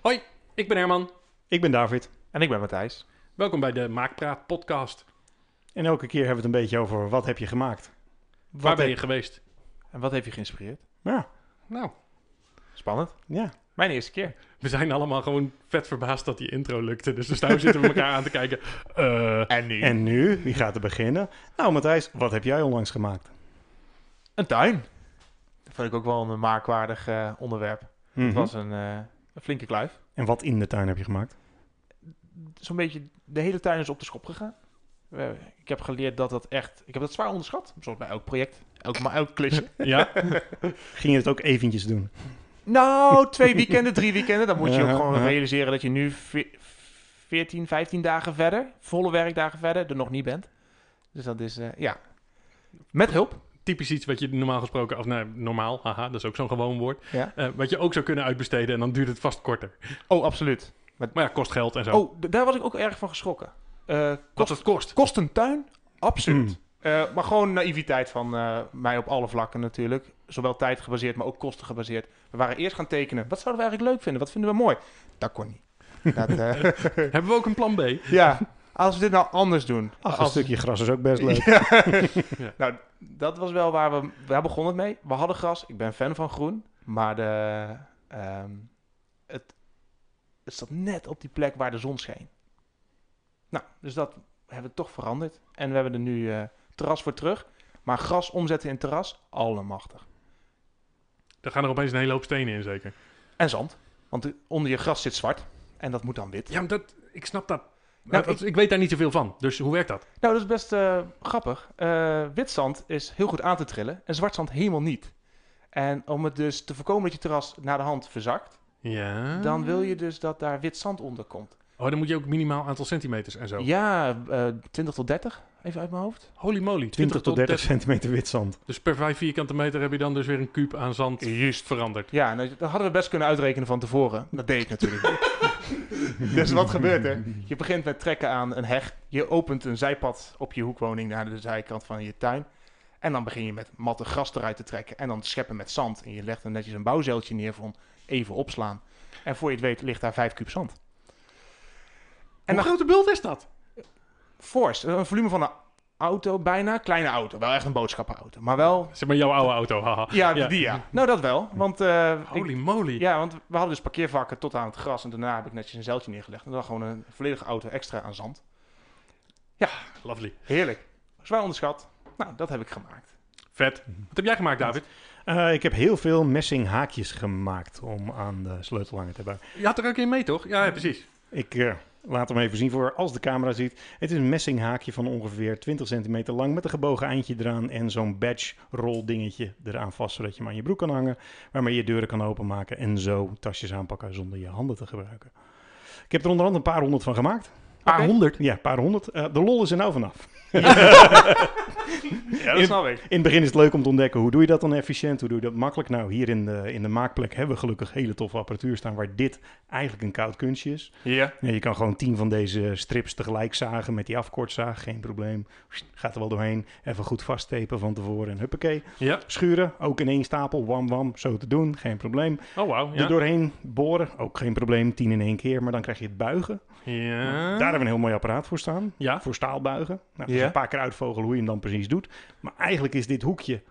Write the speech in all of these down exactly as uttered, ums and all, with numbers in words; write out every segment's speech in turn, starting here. Hoi, ik ben Herman. Ik ben David. En ik ben Matthijs. Welkom bij de Maakpraat podcast. En elke keer hebben we het een beetje over wat heb je gemaakt. Wat Waar ben heb... je geweest? En wat heeft je geïnspireerd? Ja. Nou, spannend. Ja. Mijn eerste keer. We zijn allemaal gewoon vet verbaasd dat die intro lukte. Dus dus daar zitten we elkaar aan te kijken. Uh, en nu? En nu? Wie gaat er beginnen? Nou Matthijs, wat heb jij onlangs gemaakt? Een tuin. Dat vond ik ook wel een maakwaardig uh, onderwerp. Mm-hmm. Het was een, uh, een flinke kluif. En wat in de tuin heb je gemaakt? Zo'n beetje, de hele tuin is op de schop gegaan. Ik heb geleerd dat dat echt... Ik heb dat zwaar onderschat. Zoals bij elk project. Elk, maar elk klusje. Ja. Ging je het ook eventjes doen? Nou, twee weekenden, drie weekenden. Dan moet je ook gewoon realiseren dat je nu veertien, vijftien dagen verder, volle werkdagen verder, er nog niet bent. Dus dat is, uh, ja, met hulp. Typisch iets wat je normaal gesproken, of nee, normaal, haha, dat is ook zo'n gewoon woord. Ja? Uh, wat je ook zou kunnen uitbesteden en dan duurt het vast korter. Oh, absoluut. Maar, maar ja, kost geld en zo. Oh, d- daar was ik ook erg van geschrokken. Uh, kost, wat het kost? Kost een tuin? Absoluut. Mm. Uh, maar gewoon naïviteit van uh, mij op alle vlakken natuurlijk. Zowel tijd gebaseerd, maar ook kosten gebaseerd. We waren eerst gaan tekenen. Wat zouden we eigenlijk leuk vinden? Wat vinden we mooi? Dat kon niet. Dat, uh... Hebben we ook een plan B? Ja. Als we dit nou anders doen. Ach, als... een stukje gras is ook best leuk. Ja. Ja. Nou, dat was wel waar we... Daar begon het mee. We hadden gras. Ik ben fan van groen. Maar de, um, het, het zat net op die plek waar de zon scheen. Nou, dus dat hebben we toch veranderd. En we hebben er nu... Uh, terras voor terug, maar gras omzetten in terras, allemachtig. Daar gaan er opeens een hele hoop stenen in, zeker? En zand, want onder je gras zit zwart en dat moet dan wit. Ja, maar dat, ik snap dat. Nou, dat ik, ik weet daar niet zoveel van, dus hoe werkt dat? Nou, dat is best uh, grappig. Uh, wit zand is heel goed aan te trillen en zwart zand helemaal niet. En om het dus te voorkomen dat je terras naar de hand verzakt, ja. Dan wil je dus dat daar wit zand onder komt. Oh, dan moet je ook minimaal aantal centimeters en zo. Ja, uh, twintig tot dertig, even uit mijn hoofd. Holy moly. twintig, twintig tot dertig centimeter wit zand. Dus per vijf vierkante meter heb je dan dus weer een kuub aan zand juist veranderd. Ja, nou, dat hadden we best kunnen uitrekenen van tevoren. Dat deed ik natuurlijk niet. Dus wat gebeurt er? Je begint met trekken aan een heg. Je opent een zijpad op je hoekwoning naar de zijkant van je tuin. En dan begin je met matte gras eruit te trekken en dan scheppen met zand. En je legt er netjes een bouwzeiltje neer van even opslaan. En voor je het weet ligt daar vijf kuub zand. En hoe grote bult is dat? Force, een volume van een auto bijna. Kleine auto, wel echt een boodschappenauto. Maar wel... Zeg maar jouw oude auto, haha. Ja, ja, die ja. Nou, dat wel. Want, uh, holy ik, moly. Ja, want we hadden dus parkeervakken tot aan het gras. En daarna heb ik netjes een zeiltje neergelegd. En dan gewoon een volledige auto extra aan zand. Ja. Lovely. Heerlijk. Zwaar onderschat. Nou, dat heb ik gemaakt. Vet. Wat heb jij gemaakt, David? Uh, ik heb heel veel messinghaakjes gemaakt om aan de sleutelhanger te bouwen. Je had er ook een mee, toch? Ja, ja precies. Ik... Uh, Laat hem even zien voor als de camera ziet. Het is een messinghaakje van ongeveer twintig centimeter lang met een gebogen eindje eraan en zo'n badge rol dingetje eraan vast, zodat je hem aan je broek kan hangen, waarmee je deuren kan openmaken en zo tasjes aanpakken zonder je handen te gebruiken. Ik heb er onder andere een paar honderd van gemaakt. Een paar honderd? Ja, een paar honderd. Uh, de lol is er nou vanaf. Ja, ja dat snap ik. In het begin is het leuk om te ontdekken, hoe doe je dat dan efficiënt? Hoe doe je dat makkelijk? Nou, hier in de, in de maakplek hebben we gelukkig hele toffe apparatuur staan, waar dit eigenlijk een koud kunstje is. Ja. Ja, je kan gewoon tien van deze strips tegelijk zagen met die afkortzaag, geen probleem. Gaat er wel doorheen. Even goed vasttepen van tevoren en huppakee. Ja. Schuren, ook in één stapel, wam wam, zo te doen, geen probleem. Oh wow, ja. Er doorheen boren, ook geen probleem, tien in één keer, maar dan krijg je het buigen. Ja. Daar hebben we een heel mooi apparaat voor staan. Ja. Voor staalbuigen. Nou, dus ja. Een paar keer uitvogelen hoe je hem dan precies doet. Maar eigenlijk is dit hoekje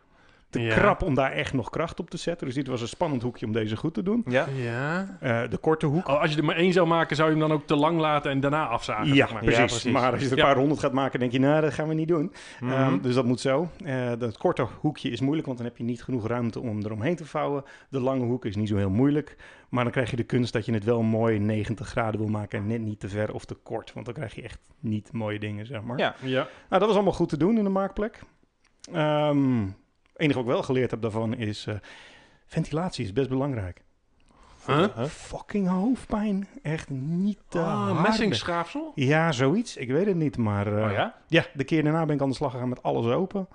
te ja. krap om daar echt nog kracht op te zetten. Dus dit was een spannend hoekje om deze goed te doen. Ja. Ja. Uh, de korte hoek. Oh, als je er maar één zou maken, zou je hem dan ook te lang laten en daarna afzagen. Ja, maar. Precies. Ja precies. Maar als je er een ja. paar honderd gaat maken, denk je, nou, dat gaan we niet doen. Mm-hmm. Um, dus dat moet zo. Uh, dat korte hoekje is moeilijk, want dan heb je niet genoeg ruimte om eromheen te vouwen. De lange hoek is niet zo heel moeilijk. Maar dan krijg je de kunst dat je het wel mooi negentig graden wil maken en net niet te ver of te kort. Want dan krijg je echt niet mooie dingen, zeg maar. Ja. Ja. Nou, dat was allemaal goed te doen in de maakplek. Ehm... Um, Het enige wat ik wel geleerd heb daarvan is... Uh, ventilatie is best belangrijk. Huh? Huh? Fucking hoofdpijn. Echt niet te oh, messingschaafsel? Ja, zoiets. Ik weet het niet, maar... Uh, oh, ja? Ja, de keer daarna ben ik aan de slag gegaan met alles open.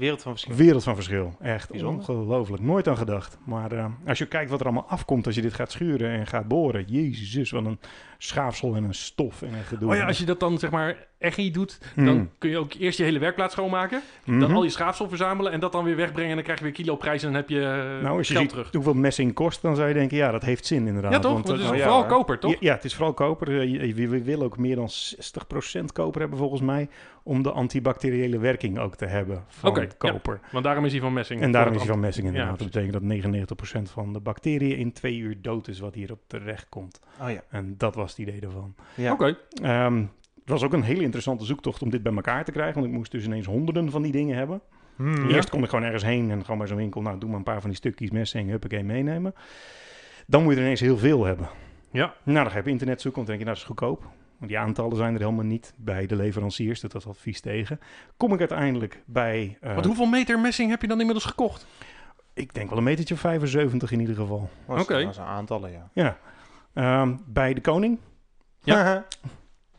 Wereld van verschil. Wereld van verschil. Echt bijzonder. Ongelooflijk. Nooit aan gedacht. Maar uh, als je kijkt wat er allemaal afkomt als je dit gaat schuren en gaat boren. Jezus, wat een schaafsel en een stof en een gedoe. Oh ja, als je dat dan zeg maar echt niet doet, mm. dan kun je ook eerst je hele werkplaats schoonmaken. Mm-hmm. Dan al je schaafsel verzamelen en dat dan weer wegbrengen. En dan krijg je weer kiloprijs en dan heb je nou, als je geld terug. Hoeveel messing kost, dan zou je denken, ja, dat heeft zin inderdaad. Ja, toch? Want, want het is uh, vooral ja, koper, toch? Ja, ja, het is vooral koper. Je, je, je wil ook meer dan zestig procent koper hebben volgens mij, om de antibacteriële werking ook te hebben van okay, koper. Ja, want daarom is hij van messing. En daarom is hij van messing inderdaad. Ja, dat betekent dat negenennegentig procent van de bacteriën in twee uur dood is wat hierop terecht komt. Oh, ja. En dat was het idee ervan. Ja. Oké. Okay. Um, het was ook een hele interessante zoektocht om dit bij elkaar te krijgen, want ik moest dus ineens honderden van die dingen hebben. Hmm, Eerst ja. kon ik gewoon ergens heen en gewoon bij zo'n winkel, nou doe maar een paar van die stukjes messing, huppakee, meenemen. Dan moet je er ineens heel veel hebben. Ja. Nou, dan ga je op internet zoeken, want dan denk je, nou, dat is goedkoop. Want die aantallen zijn er helemaal niet bij de leveranciers. Dat is advies tegen. Kom ik uiteindelijk bij... Uh, Want hoeveel meter messing heb je dan inmiddels gekocht? Ik denk wel een metertje vijfenzeventig in ieder geval. Oké. Okay. Dat zijn aantallen, ja. Ja. Um, bij de koning. Ja.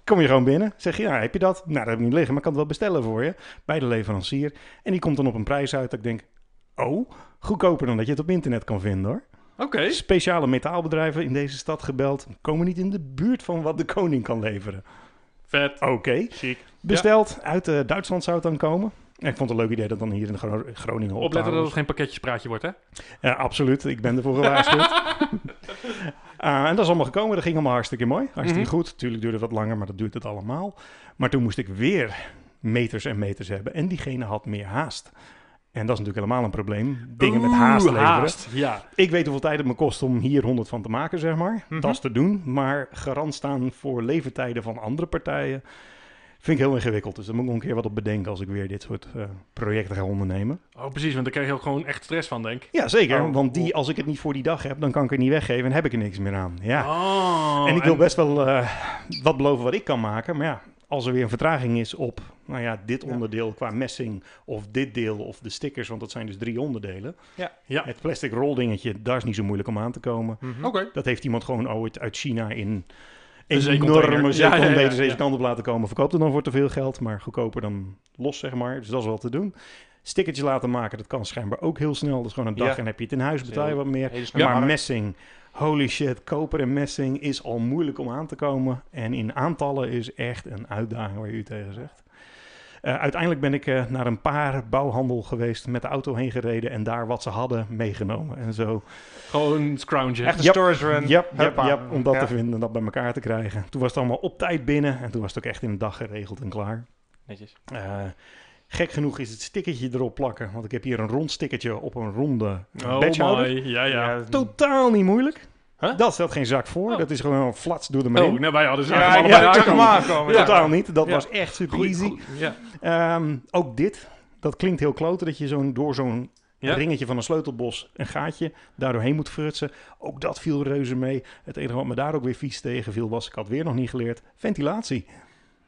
Kom je gewoon binnen. Zeg je, ja, heb je dat? Nou, dat heb ik niet liggen, maar ik kan het wel bestellen voor je. Bij de leverancier. En die komt dan op een prijs uit dat ik denk... Oh, goedkoper dan dat je het op internet kan vinden, hoor. Okay. Speciale metaalbedrijven in deze stad gebeld. Komen niet in de buurt van wat de koning kan leveren. Vet. Oké. Okay. Besteld. Ja. Uit uh, Duitsland zou het dan komen. En ik vond het een leuk idee dat dan hier in Gro- Groningen op. Opletten dat het geen pakketjespraatje wordt, hè? Ja, absoluut. Ik ben ervoor gewaarschuwd. Uh, en dat is allemaal gekomen. Dat ging allemaal hartstikke mooi. Hartstikke mm-hmm. goed. Tuurlijk duurde het wat langer, maar dat duurt het allemaal. Maar toen moest ik weer meters en meters hebben. En diegene had meer haast. En dat is natuurlijk helemaal een probleem. Dingen Oeh, met haast leveren. Haast, ja. Ik weet hoeveel tijd het me kost om hier honderd van te maken, zeg maar. Mm-hmm. Dat is te doen. Maar garant staan voor levertijden van andere partijen vind ik heel ingewikkeld. Dus daar moet ik nog een keer wat op bedenken als ik weer dit soort uh, projecten ga ondernemen. Oh, precies. Want daar krijg je ook gewoon echt stress van, denk ik. Ja, zeker. Oh, want die, als ik het niet voor die dag heb, dan kan ik het niet weggeven en heb ik er niks meer aan. Ja. Oh, en ik wil en... best wel uh, wat beloven wat ik kan maken. Maar ja. Als er weer een vertraging is op, nou ja, dit onderdeel ja. qua messing of dit deel of de stickers, want dat zijn dus drie onderdelen. Ja. Ja. Het plastic roldingetje, daar is niet zo moeilijk om aan te komen. Mm-hmm. Okay. Dat heeft iemand gewoon ooit uit China in een enorme zeecontainer ja, ja, ja, deze ja. kant op laten komen. Verkoopt het dan voor te veel geld, maar goedkoper dan los, zeg maar. Dus dat is wel te doen. Stickertjes laten maken, dat kan schijnbaar ook heel snel. Dat is gewoon een dag ja. en heb je het in huis, betaal je wat meer. Ja. Maar messing, holy shit, koper en messing is al moeilijk om aan te komen. En in aantallen is echt een uitdaging waar je u tegen zegt. Uh, uiteindelijk ben ik uh, naar een paar bouwhandel geweest, met de auto heen gereden en daar wat ze hadden meegenomen. En zo. Gewoon een scrounge. Echt een yep, storage run. Yep, yep, yep, om dat ja. te vinden en dat bij elkaar te krijgen. Toen was het allemaal op tijd binnen en toen was het ook echt in een dag geregeld en klaar. Netjes. Uh, Gek genoeg is het stickertje erop plakken. Want ik heb hier een rond stickertje op een ronde oh badgehouder. Ja, ja. Ja, totaal niet moeilijk. Huh? Dat stelt geen zak voor. Oh. Dat is gewoon flats door de man. Oh, nou, wij hadden ze ja, allemaal ja, ja, ja. Totaal niet. Dat ja. was echt super goed, easy. Goed. Ja. Um, ook dit. Dat klinkt heel klote dat je zo'n, door zo'n ja. ringetje van een sleutelbos een gaatje daardoorheen moet frutsen. Ook dat viel reuze mee. Het enige wat me daar ook weer vies tegen viel was, ik had weer nog niet geleerd, ventilatie.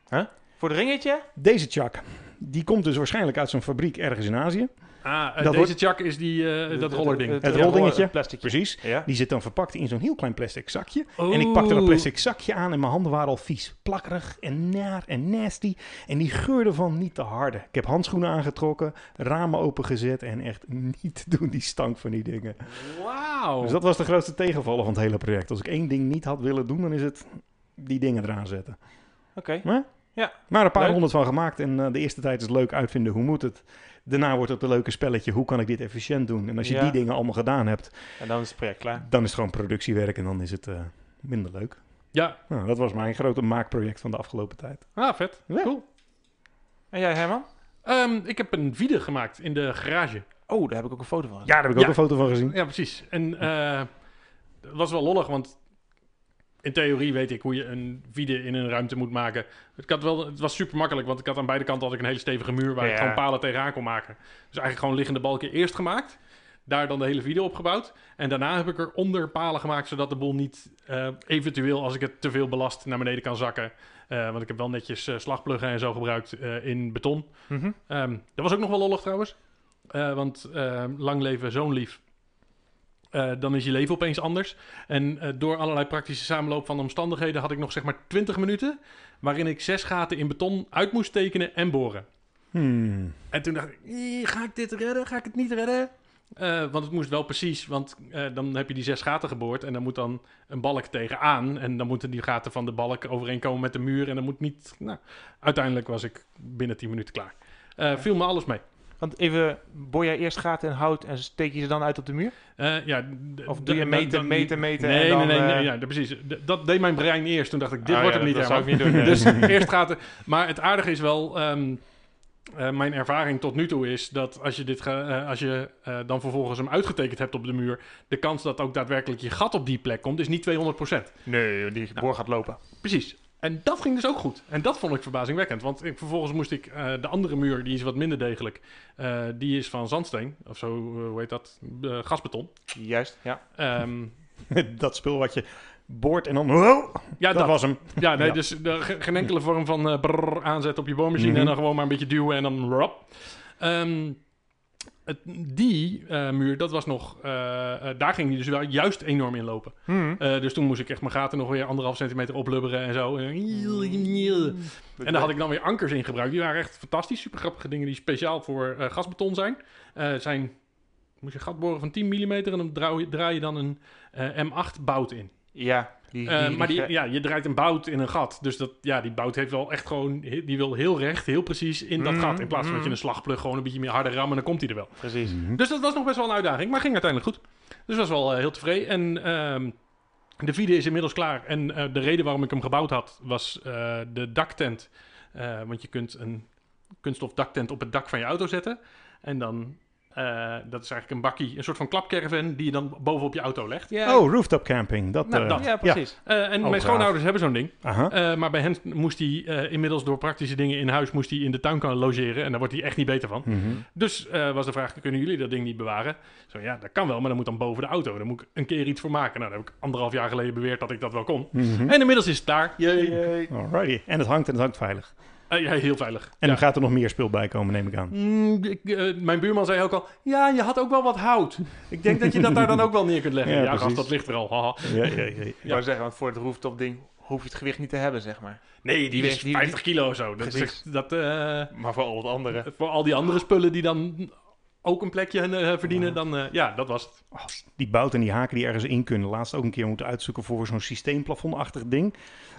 Huh? Voor het ringetje? Deze chak. Die komt dus waarschijnlijk uit zo'n fabriek ergens in Azië. Ah, uh, dat deze chak is die, uh, de, dat rollerding. Het, het, het roldingetje, het precies. Ja. Die zit dan verpakt in zo'n heel klein plastic zakje. Oh. En ik pakte dat plastic zakje aan en mijn handen waren al vies. Plakkerig en naar en nasty. En die geurde van niet te harde. Ik heb handschoenen aangetrokken, ramen opengezet en echt niet doen die stank van die dingen. Wauw. Dus dat was de grootste tegenvaller van het hele project. Als ik één ding niet had willen doen, dan is het die dingen eraan zetten. Oké. Okay. Ja, maar een paar leuk. honderd van gemaakt en uh, de eerste tijd is leuk uitvinden, hoe moet het? Daarna wordt het een leuke spelletje, hoe kan ik dit efficiënt doen? En als je ja. die dingen allemaal gedaan hebt, en dan is het project klaar. Dan is het gewoon productiewerk en dan is het uh, minder leuk. Ja. Nou, dat was mijn grote maakproject van de afgelopen tijd. Ah, vet. Ja. Cool. En jij, Herman? Um, ik heb een video gemaakt in de garage. Oh, daar heb ik ook een foto van gezien. Ja, daar heb ik ja. ook een foto van gezien. Ja, precies. En uh, dat was wel lollig, want... In theorie weet ik hoe je een vide in een ruimte moet maken. Ik had wel, het was super makkelijk, want ik had aan beide kanten had ik een hele stevige muur waar ja. ik gewoon palen tegenaan kon maken. Dus eigenlijk gewoon liggende balken eerst gemaakt. Daar dan de hele video opgebouwd. En daarna heb ik er onder palen gemaakt, zodat de boel niet uh, eventueel, als ik het te veel belast, naar beneden kan zakken. Uh, want ik heb wel netjes uh, slagpluggen en zo gebruikt uh, in beton. Mm-hmm. Um, dat was ook nog wel lollig trouwens. Uh, want uh, lang leven, zo'n lief. Uh, dan is je leven opeens anders. En uh, door allerlei praktische samenloop van omstandigheden... had ik nog zeg maar twintig minuten... waarin ik zes gaten in beton uit moest tekenen en boren. Hmm. En toen dacht ik, ga ik dit redden? Ga ik het niet redden? Uh, want het moest wel precies, want uh, dan heb je die zes gaten geboord en dan moet dan een balk tegenaan. En dan moeten die gaten van de balk overeenkomen met de muur en dan moet niet... Nou, uiteindelijk was ik binnen tien minuten klaar. Uh, viel me alles mee. Want even, boor jij eerst gaten in hout en steek je ze dan uit op de muur? Uh, ja. Of doe je meten, dan, meten, meten nee, en dan... Nee, nee, nee, uh... ja, precies. D- dat deed mijn brein eerst. Toen dacht ik, dit ah, wordt ja, het dat, niet. Dat helemaal. Zou ik niet doen. Dus eerst gaten. Maar het aardige is wel... Um, Uh, mijn ervaring tot nu toe is dat als je, dit ge- uh, als je uh, dan vervolgens hem uitgetekend hebt op de muur, de kans dat ook daadwerkelijk je gat op die plek komt is niet tweehonderd procent. Nee, die nou, boor gaat lopen. Precies. En dat ging dus ook goed. En dat vond ik verbazingwekkend. Want ik, vervolgens moest ik uh, de andere muur, die is wat minder degelijk, uh, die is van zandsteen. Of zo, uh, hoe heet dat? Uh, gasbeton. Juist, ja. Um, dat spul wat je... boord en dan... Oh, ja, dat, dat was hem. Ja, nee, ja. Dus uh, geen enkele vorm van uh, brrr, aanzet op je boormachine... Mm-hmm. En dan gewoon maar een beetje duwen en dan... Rop. Um, het, die uh, muur, dat was nog... Uh, uh, daar ging die dus wel juist enorm in lopen. Mm-hmm. Uh, dus toen moest ik echt mijn gaten nog weer anderhalf centimeter oplubberen en zo. Mm-hmm. En daar had ik dan weer ankers in gebruikt. Die waren echt fantastisch. Super grappige dingen die speciaal voor uh, gasbeton zijn. Uh, zijn moest je gat boren van tien millimeter en dan draai, draai je dan een uh, M acht bout in. Ja, die, die, uh, maar die, ja, je draait een bout in een gat. Dus dat, ja, die bout heeft wel echt gewoon... Die wil heel recht, heel precies in dat mm, gat. In plaats van mm. dat je een slagplug gewoon een beetje meer harder rammen... dan komt hij er wel. Precies. Mm-hmm. Dus dat was nog best wel een uitdaging. Maar ging uiteindelijk goed. Dus was wel uh, heel tevreden. En um, de vide is inmiddels klaar. En uh, de reden waarom ik hem gebouwd had... was uh, de daktent. Uh, want je kunt een kunststof daktent op het dak van je auto zetten. En dan... Uh, dat is eigenlijk een bakkie, een soort van klapcaravan... die je dan bovenop je auto legt. Yeah. Oh, rooftop camping. Dat, nou, uh, dat. Ja, precies. Ja. Uh, en oh, mijn graag. schoonouders hebben zo'n ding. Uh-huh. Uh, maar bij hen moest hij uh, inmiddels door praktische dingen in huis... moest hij in de tuin kan logeren. En daar wordt hij echt niet beter van. Mm-hmm. Dus uh, was de vraag, kunnen jullie dat ding niet bewaren? Zo, ja, dat kan wel, maar dan moet dan boven de auto. Daar moet ik een keer iets voor maken. Nou, daar heb ik anderhalf jaar geleden beweerd dat ik dat wel kon. Mm-hmm. En inmiddels is het daar. Yay. Alrighty. En het hangt en het hangt veilig. Ja, heel veilig. En dan ja. gaat er nog meer spul bij komen, neem ik aan. Mm, ik, uh, mijn buurman zei ook al... Ja, je had ook wel wat hout. Ik denk dat je dat daar dan ook wel neer kunt leggen. Ja, ja gast, dat ligt er al. ja, ja, ja, ja. Ik wou zeggen, want voor het rooftop ding... hoef je het gewicht niet te hebben, zeg maar. Nee, die, die is die, vijftig die, kilo of zo. Dat is, dat, uh, maar voor al het andere. Voor al die andere spullen die dan... ook een plekje uh, verdienen, ja. dan... Uh, ja, dat was het. Oh, die bouten en die haken die ergens in kunnen. Laatst ook een keer moeten uitzoeken voor zo'n systeemplafondachtig ding.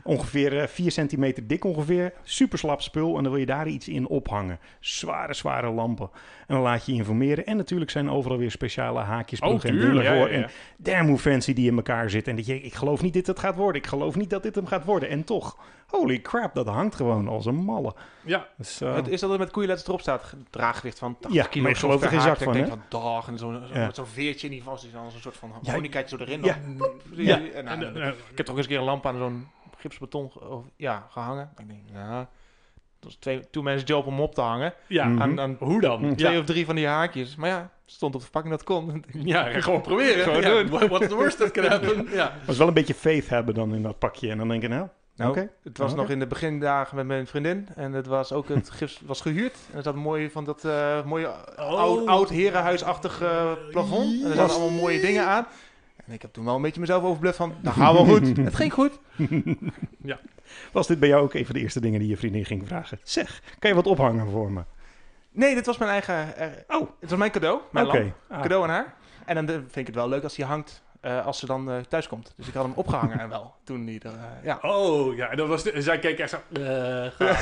Ongeveer uh, vier centimeter dik ongeveer. Super slap spul. En dan wil je daar iets in ophangen. Zware, zware lampen. En dan laat je je informeren. En natuurlijk zijn overal weer speciale haakjes, ploegen oh, en dingen ja, voor. Ja, ja. En damn hoe fancy die in elkaar zit. En dat je, ik geloof niet dit dat gaat worden. Ik geloof niet dat dit hem gaat worden. En toch... Holy crap, dat hangt gewoon als een malle. Ja, dus, uh, het is dat het met koeienletters erop staat. Draaggewicht van tachtig ja, kilo. Ja, ik geloof er geen zak van, hè? Van, dag, en zo'n zo, ja. zo veertje in die vast is dan zo'n soort van honikaatje ja, zo erin. Ja. Dan, ja. Ja. En, nou, en, uh, ik heb toch eens een keer een lamp aan zo'n gipsbeton of, ja, gehangen. Ik denk, nou, dat was twee, two man's job om op te hangen. Ja, mm-hmm. aan, aan, hoe dan? Twee ja. of drie van die haakjes. Maar ja. Stond op de verpakking dat kon. Ja, gewoon proberen. Gewoon ja. doen. What's the worst that can happen? Ja. Ja. Was wel een beetje faith hebben dan in dat pakje. En dan denk ik, nou... Nou, okay. Het was okay. nog in de begindagen met mijn vriendin. En het was ook het gips was gehuurd. En het had mooi van dat uh, mooie oh. oud-herenhuisachtig oud uh, plafond. En er zaten allemaal mooie dingen aan. En ik heb toen wel een beetje mezelf overbluft van... Nou, gaan we goed. Het ging goed. Ja. Was dit bij jou ook een van de eerste dingen die je vriendin ging vragen? Zeg, kan je wat ophangen voor me? Nee, dit was mijn eigen... Uh, oh. Het was mijn cadeau. Mijn okay. lamp. Ah. Cadeau aan haar. En dan vind ik het wel leuk als die hangt... Uh, als ze dan uh, thuis komt. Dus ik had hem opgehangen en wel. Toen die er, uh, ja. Oh, ja. En dat was de, zij keek echt zo... Uh,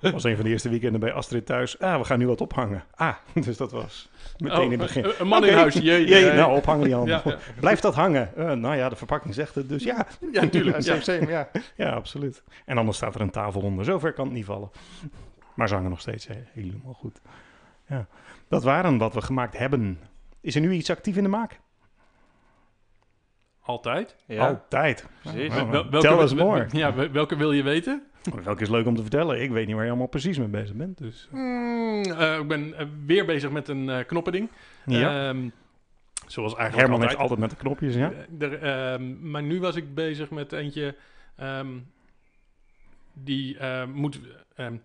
dat was een van de eerste weekenden bij Astrid thuis. Ah, we gaan nu wat ophangen. Ah, dus dat was meteen oh, in het begin. Een man okay. in huis. Jee, jee, jee. Nou, ophangen die handen. Ja, ja. Blijft dat hangen? Uh, nou ja, de verpakking zegt het, dus ja. Ja, natuurlijk. Ja, same, ja. ja, absoluut. En anders staat er een tafel onder. Zover kan het niet vallen. Maar ze hangen nog steeds he, helemaal goed. Ja. Dat waren wat we gemaakt hebben. Is er nu iets actief in de maak? Altijd. Ja. Altijd. Precies. Nou, wel, welke, Tell us more. Wel, ja, welke wil je weten? Welke is leuk om te vertellen? Ik weet niet waar je allemaal precies mee bezig bent. Dus. Mm, uh, ik ben weer bezig met een uh, knoppending. Ja. Um, zoals eigenlijk Herman altijd. Heeft altijd met de knopjes, ja. Er, um, maar nu was ik bezig met eentje... Um, die uh, moet... Um,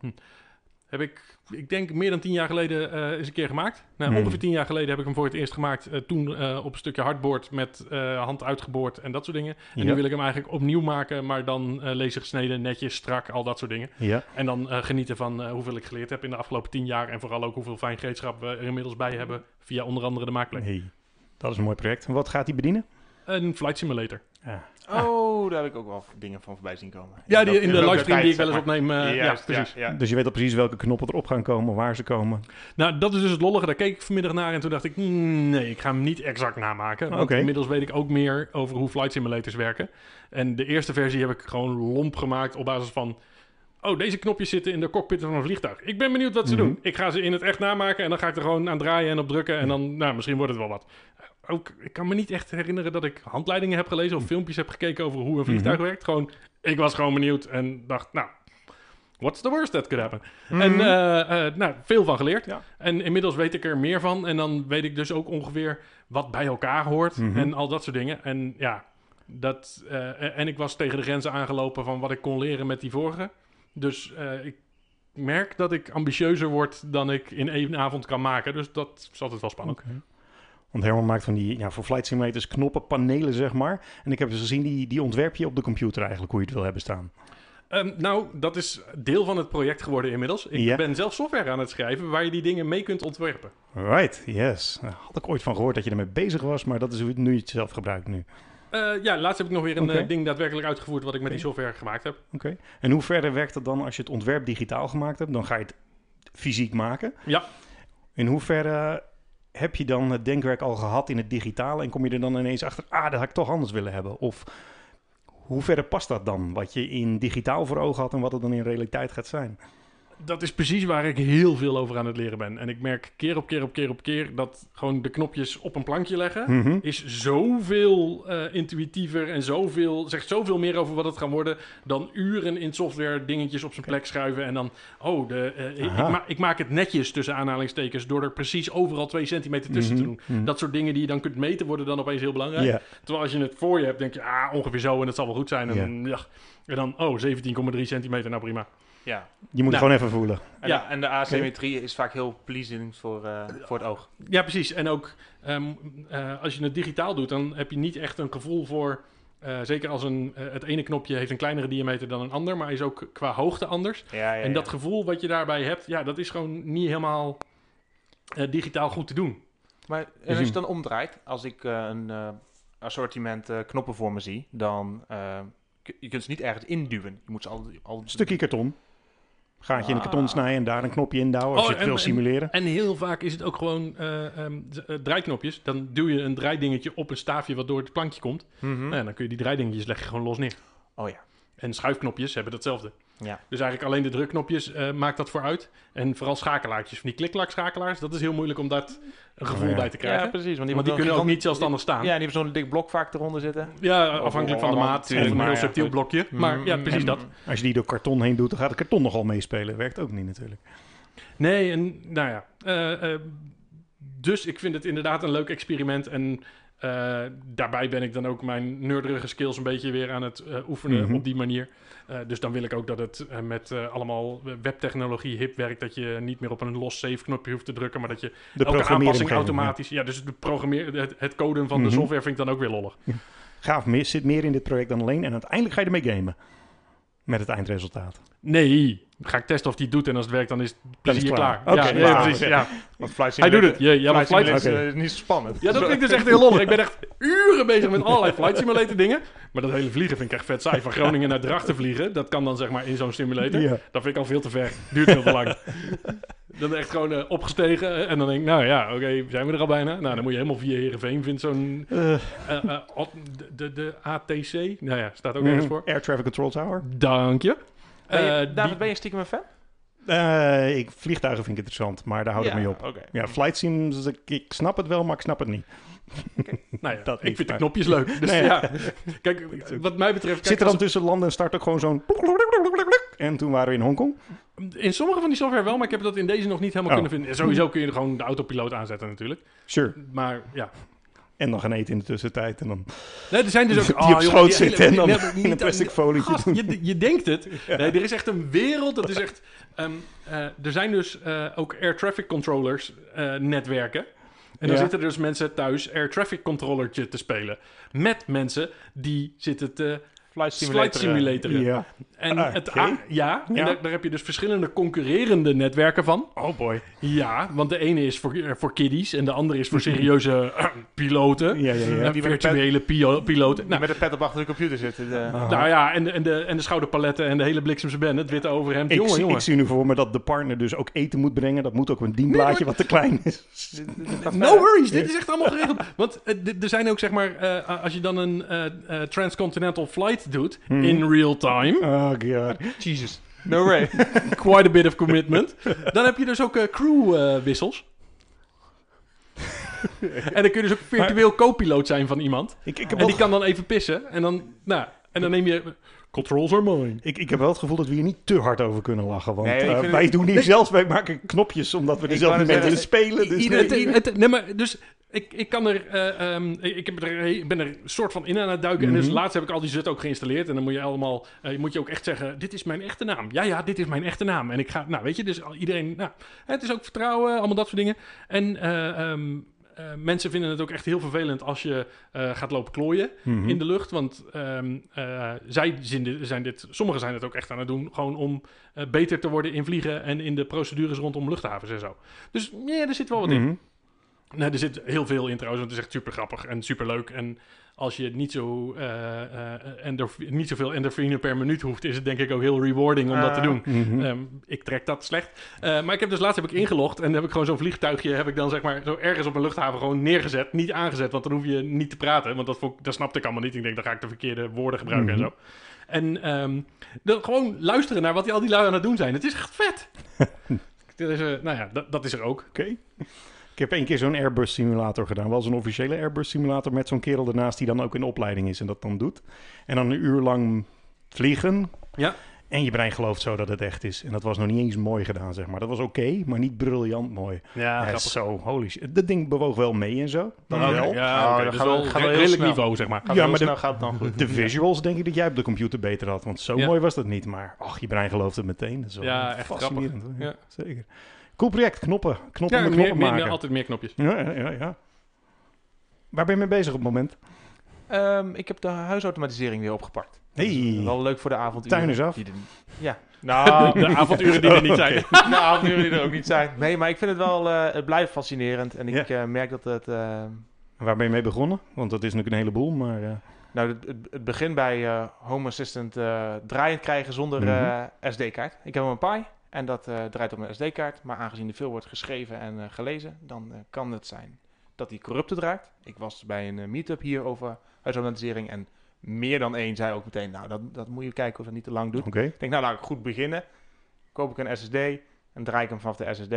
heb ik, ik denk meer dan tien jaar geleden uh, eens een keer gemaakt. Nou, nee. Ongeveer tien jaar geleden heb ik hem voor het eerst gemaakt. Uh, toen uh, op een stukje hardboard met uh, hand uitgeboord en dat soort dingen. En ja. nu wil ik hem eigenlijk opnieuw maken, maar dan uh, lezig gesneden, netjes, strak, al dat soort dingen. Ja. En dan uh, genieten van uh, hoeveel ik geleerd heb in de afgelopen tien jaar. En vooral ook hoeveel fijn gereedschap we er inmiddels bij hebben via onder andere de Maakplek. Hey, dat is een mooi project. En wat gaat die bedienen? Een flight simulator. Ja. Oh, ah. daar heb ik ook wel dingen van voorbij zien komen. Ja, die, dat, in de livestream die ik wel eens opneem. Uh, ja, juist, ja, precies. Ja, ja. Dus je weet al precies welke knoppen erop gaan komen, waar ze komen. Nou, dat is dus het lollige. Daar keek ik vanmiddag naar en toen dacht ik, nee, ik ga hem niet exact namaken. Want okay. inmiddels weet ik ook meer over hoe flight simulators werken. En de eerste versie heb ik gewoon lomp gemaakt op basis van... Oh, deze knopjes zitten in de cockpit van een vliegtuig. Ik ben benieuwd wat ze mm-hmm. doen. Ik ga ze in het echt namaken en dan ga ik er gewoon aan draaien en op drukken. En dan, nou, misschien wordt het wel wat. Ook, ik kan me niet echt herinneren dat ik handleidingen heb gelezen of filmpjes heb gekeken over hoe een vliegtuig mm-hmm. werkt. Gewoon, ik was gewoon benieuwd en dacht, nou, what's the worst that could happen? Mm-hmm. En uh, uh, nou, veel van geleerd. Ja. En inmiddels weet ik er meer van. En dan weet ik dus ook ongeveer wat bij elkaar hoort mm-hmm. en al dat soort dingen. En ja, dat, uh, en ik was tegen de grenzen aangelopen van wat ik kon leren met die vorige. Dus uh, ik merk dat ik ambitieuzer word dan ik in één avond kan maken. Dus dat is altijd wel spannend. Okay. Want Herman maakt van die, ja, voor flight simulators knoppen, panelen, zeg maar. En ik heb dus gezien, die, die ontwerp je op de computer eigenlijk, hoe je het wil hebben staan. Um, nou, dat is deel van het project geworden inmiddels. Ik yeah. ben zelf software aan het schrijven waar je die dingen mee kunt ontwerpen. Right, yes. Had ik ooit van gehoord dat je ermee bezig was, maar dat is nu je het zelf gebruikt nu. Uh, ja, laatst heb ik nog weer een okay. uh, ding daadwerkelijk uitgevoerd wat ik okay. met die software gemaakt heb. Oké. Okay. En hoe verder werkt dat dan als je het ontwerp digitaal gemaakt hebt? Dan ga je het fysiek maken. Ja. In hoeverre heb je dan het denkwerk al gehad in het digitale en kom je er dan ineens achter, ah, dat had ik toch anders willen hebben? Of hoe verder past dat dan? Wat je in digitaal voor ogen had en wat het dan in realiteit gaat zijn? Dat is precies waar ik heel veel over aan het leren ben. En ik merk keer op keer op keer op keer dat gewoon de knopjes op een plankje leggen mm-hmm. is zoveel uh, intuïtiever en zoveel, zegt zoveel meer over wat het gaan worden dan uren in software dingetjes op zijn plek schuiven en dan, oh, de, uh, ik, ma- ik maak het netjes tussen aanhalingstekens door er precies overal twee centimeter tussen mm-hmm. te doen. Mm-hmm. Dat soort dingen die je dan kunt meten worden dan opeens heel belangrijk. Yeah. Terwijl als je het voor je hebt, denk je, ah, ongeveer zo en dat zal wel goed zijn. En, yeah. ja, en dan, oh, zeventien komma drie centimeter, nou prima. Ja. Je moet nou, het gewoon even voelen. En, ja. de, en de asymmetrie okay. is vaak heel pleasing voor, uh, voor het oog. Ja, precies. En ook um, uh, als je het digitaal doet, dan heb je niet echt een gevoel voor... Uh, zeker als een, uh, het ene knopje heeft een kleinere diameter dan een ander, maar is ook qua hoogte anders. Ja, ja, ja. En dat gevoel wat je daarbij hebt, ja, dat is gewoon niet helemaal uh, digitaal goed te doen. Maar en als je het dan omdraait, als ik uh, een uh, assortiment uh, knoppen voor me zie, dan uh, k- je kunt ze niet ergens induwen. Je moet ze al, al... Stukje karton. Gaatje ah. in de karton snijden en daar een knopje in douwen als oh, je het wil simuleren. En, en heel vaak is het ook gewoon uh, um, draaiknopjes. Dan duw je een draaidingetje op een staafje wat door het plankje komt. Mm-hmm. En dan kun je die draaidingetjes leggen gewoon los neer. Oh ja. En schuifknopjes hebben datzelfde. Ja. Dus eigenlijk alleen de drukknopjes uh, maakt dat vooruit. En vooral schakelaartjes. Van die klikklakschakelaars, dat is heel moeilijk om daar een gevoel oh, ja. bij te krijgen. Ja, precies. Want die, want die kunnen ook niet zelfstandig staan. Ja, die hebben zo'n dik blok vaak eronder zitten. Ja, afhankelijk van de maat. Of een heel subtiel blokje. Maar ja, precies dat. Als je die door karton heen doet, dan gaat de karton nogal meespelen. Werkt ook niet natuurlijk. Nee, en nou ja. Uh, uh, dus ik vind het inderdaad een leuk experiment. En... Uh, daarbij ben ik dan ook mijn nerdige skills een beetje weer aan het uh, oefenen mm-hmm. op die manier. Uh, dus dan wil ik ook dat het uh, met uh, allemaal webtechnologie hip werkt. Dat je niet meer op een los save knopje hoeft te drukken, maar dat je de elke aanpassing automatisch... Ja, ja dus de programmeer, het, het coden van mm-hmm. de software vind ik dan ook weer lollig. Gaaf, meer, zit meer in dit project dan alleen. En uiteindelijk ga je ermee gamen. Met het eindresultaat. Nee, ga ik testen of die doet en als het werkt, dan is het plezier is klaar. klaar. Okay. Ja, ja, precies. Ja. Want Flight Simulator, hij doet het. Ja, ja, Flight Simulator is, okay. is niet spannend. Ja, dat vind ik dus echt heel lollig. Ik ben echt uren bezig met allerlei Flight Simulator dingen. Maar dat hele vliegen vind ik echt vet saai. Van Groningen naar Drachten vliegen, dat kan dan zeg maar in zo'n simulator. Ja. Dat vind ik al veel te ver. Duurt veel te lang. Dan echt gewoon uh, opgestegen en dan denk ik, nou ja, oké, okay, zijn we er al bijna? Nou, dan moet je helemaal via Heerenveen, vindt zo'n... Uh, uh, de, de, de A T C, nou ja, staat ook mm, ergens voor. Air Traffic Control Tower. Dank je. Ben je uh, David, die... ben je stiekem een fan? Uh, ik, vliegtuigen vind ik interessant, maar daar houd ja, ik mee op. Okay. Ja, flight sims, ik, ik snap het wel, maar ik snap het niet. Okay. Nou ja, dat ik vind maar. de knopjes leuk. Dus nee, ja. Ja. Kijk, wat mij betreft... Kijk, zit er dan als... tussen landen en start ook gewoon zo'n... En toen waren we in Hongkong? In sommige van die software wel, maar ik heb dat in deze nog niet helemaal oh. kunnen vinden. Sowieso kun je gewoon de autopiloot aanzetten natuurlijk. Sure. Maar ja... En dan gaan eten in de tussentijd. En dan nee, er zijn dus ook, oh, die op schoot joh, zitten hele, en dan nee, niet, in een plastic folie. Je, je denkt het. Ja. Nee, er is echt een wereld. Dat is echt, um, uh, er zijn dus uh, ook air traffic controllers uh, netwerken. En dan ja. zitten er dus mensen thuis air traffic controllertje te spelen. Met mensen die zitten te... Flight simulator. simulatoren. Ja. En uh, het okay. a- ja, en ja. Daar, daar heb je dus verschillende concurrerende netwerken van. Oh boy. Ja, want de ene is voor, uh, voor kiddies en de andere is voor serieuze uh, piloten. Ja, ja, ja. Uh, die virtuele pet, pio- piloten. Die nou, met een pet op achter de computer zitten. De... Uh-huh. Nou ja, en, en, de, en de schouderpaletten en de hele bliksemse band, het witte overhemd. Ik, jongen, zie, jongen. Ik zie nu voor me dat de partner dus ook eten moet brengen. Dat moet ook een dienblaadje nee, wat te klein is. No worries, dit is echt allemaal geregeld. Want uh, d- er zijn ook zeg maar, uh, als je dan een uh, uh, transcontinental flight doet, hmm. in real time. Oh god. Jesus. No way. Quite a bit of commitment. Dan heb je dus ook uh, crew uh, wissels. En dan kun je dus ook virtueel maar... co-piloot zijn van iemand. Ik, ik heb en wel... die kan dan even pissen. En dan, nou, en dan neem je... Controls are mine. Ik, ik heb wel het gevoel dat we hier niet te hard over kunnen lachen. Want nee, uh, wij het... doen hier nee. zelfs... Wij maken knopjes omdat we er zelf niet mee willen spelen. Dus ieder, nee. Het, het, nee, maar dus... Ik, ik kan er, uh, um, ik, heb er, ik ben er soort van in aan het duiken. Mm-hmm. En dus laatst heb ik al die zut ook geïnstalleerd. En dan moet je allemaal, uh, moet je ook echt zeggen, dit is mijn echte naam. Ja, ja, dit is mijn echte naam. En ik ga, nou weet je, dus iedereen, nou, het is ook vertrouwen, allemaal dat soort dingen. En uh, um, uh, mensen vinden het ook echt heel vervelend als je uh, gaat lopen klooien mm-hmm. in de lucht. Want um, uh, zij zijn dit, sommigen zijn het ook echt aan het doen, gewoon om uh, beter te worden in vliegen en in de procedures rondom luchthavens en zo. Dus ja, yeah, er zit wel wat mm-hmm. in. Nou, er zit heel veel in trouwens, want het is echt super grappig en super leuk. En als je niet, zo, uh, uh, endorf- niet zoveel endorfine per minuut hoeft, is het denk ik ook heel rewarding om uh, dat te doen. Mm-hmm. Um, ik trek dat slecht. Uh, maar ik heb dus laatst heb ik ingelogd en heb ik gewoon zo'n vliegtuigje, heb ik dan zeg maar zo ergens op een luchthaven gewoon neergezet, niet aangezet, want dan hoef je niet te praten, want dat, dat snapte ik allemaal niet. Ik denk, dan ga ik de verkeerde woorden gebruiken mm-hmm. en zo. En um, dan gewoon luisteren naar wat die, al die lui aan het doen zijn. Het is echt vet. dat is, uh, nou ja, dat, dat is er ook. Oké. Okay. Ik heb één keer zo'n Airbus simulator gedaan. Wel zo'n officiële Airbus simulator met zo'n kerel ernaast die dan ook in opleiding is en dat dan doet. En dan een uur lang vliegen. Ja. En je brein gelooft zo dat het echt is. En dat was nog niet eens mooi gedaan, zeg maar. Dat was oké, okay, maar niet briljant mooi. Ja, ja zo, holy shit. Dat ding bewoog wel mee en zo. Dan ja, wel. Ja, okay. Dus wel, gaat wel redelijk niveau, zeg maar. Gaat ja, maar de, gaat het dan goed. De visuals denk ik dat jij op de computer beter had. Want zo ja. mooi was dat niet. Maar ach, je brein gelooft het meteen. Dat is wel ja, echt fascinerend. Ja. Ja, zeker. Cool project, knoppen. knoppen, ja, met knoppen meer, maken. Meer, altijd meer knopjes. Ja, ja, ja. Waar ben je mee bezig op het moment? Um, ik heb de huisautomatisering weer opgepakt. Hey. Wel leuk voor de avonduren. Tuin is af. Die er, ja. Nou, de avonduren die er niet zijn. Okay. De avonduren die er ook niet zijn. Nee, maar ik vind het wel, uh, het blijft fascinerend. En ik ja. uh, merk dat het... Uh... Waar ben je mee begonnen? Want dat is natuurlijk een heleboel, maar... Uh... Nou, het, het begin bij uh, Home Assistant uh, draaiend krijgen zonder mm-hmm. uh, S D-kaart. Ik heb hem een Pi. En dat uh, draait op een S D-kaart. Maar aangezien er veel wordt geschreven en uh, gelezen, dan uh, kan het zijn dat die corrupte draait. Ik was bij een uh, meet-up hier over huisautomatisering. En meer dan één zei ook meteen, nou, dat, dat moet je kijken of dat niet te lang doet. Okay. Ik denk, nou, laat ik goed beginnen. Koop ik een S S D en draai ik hem vanaf de S S D.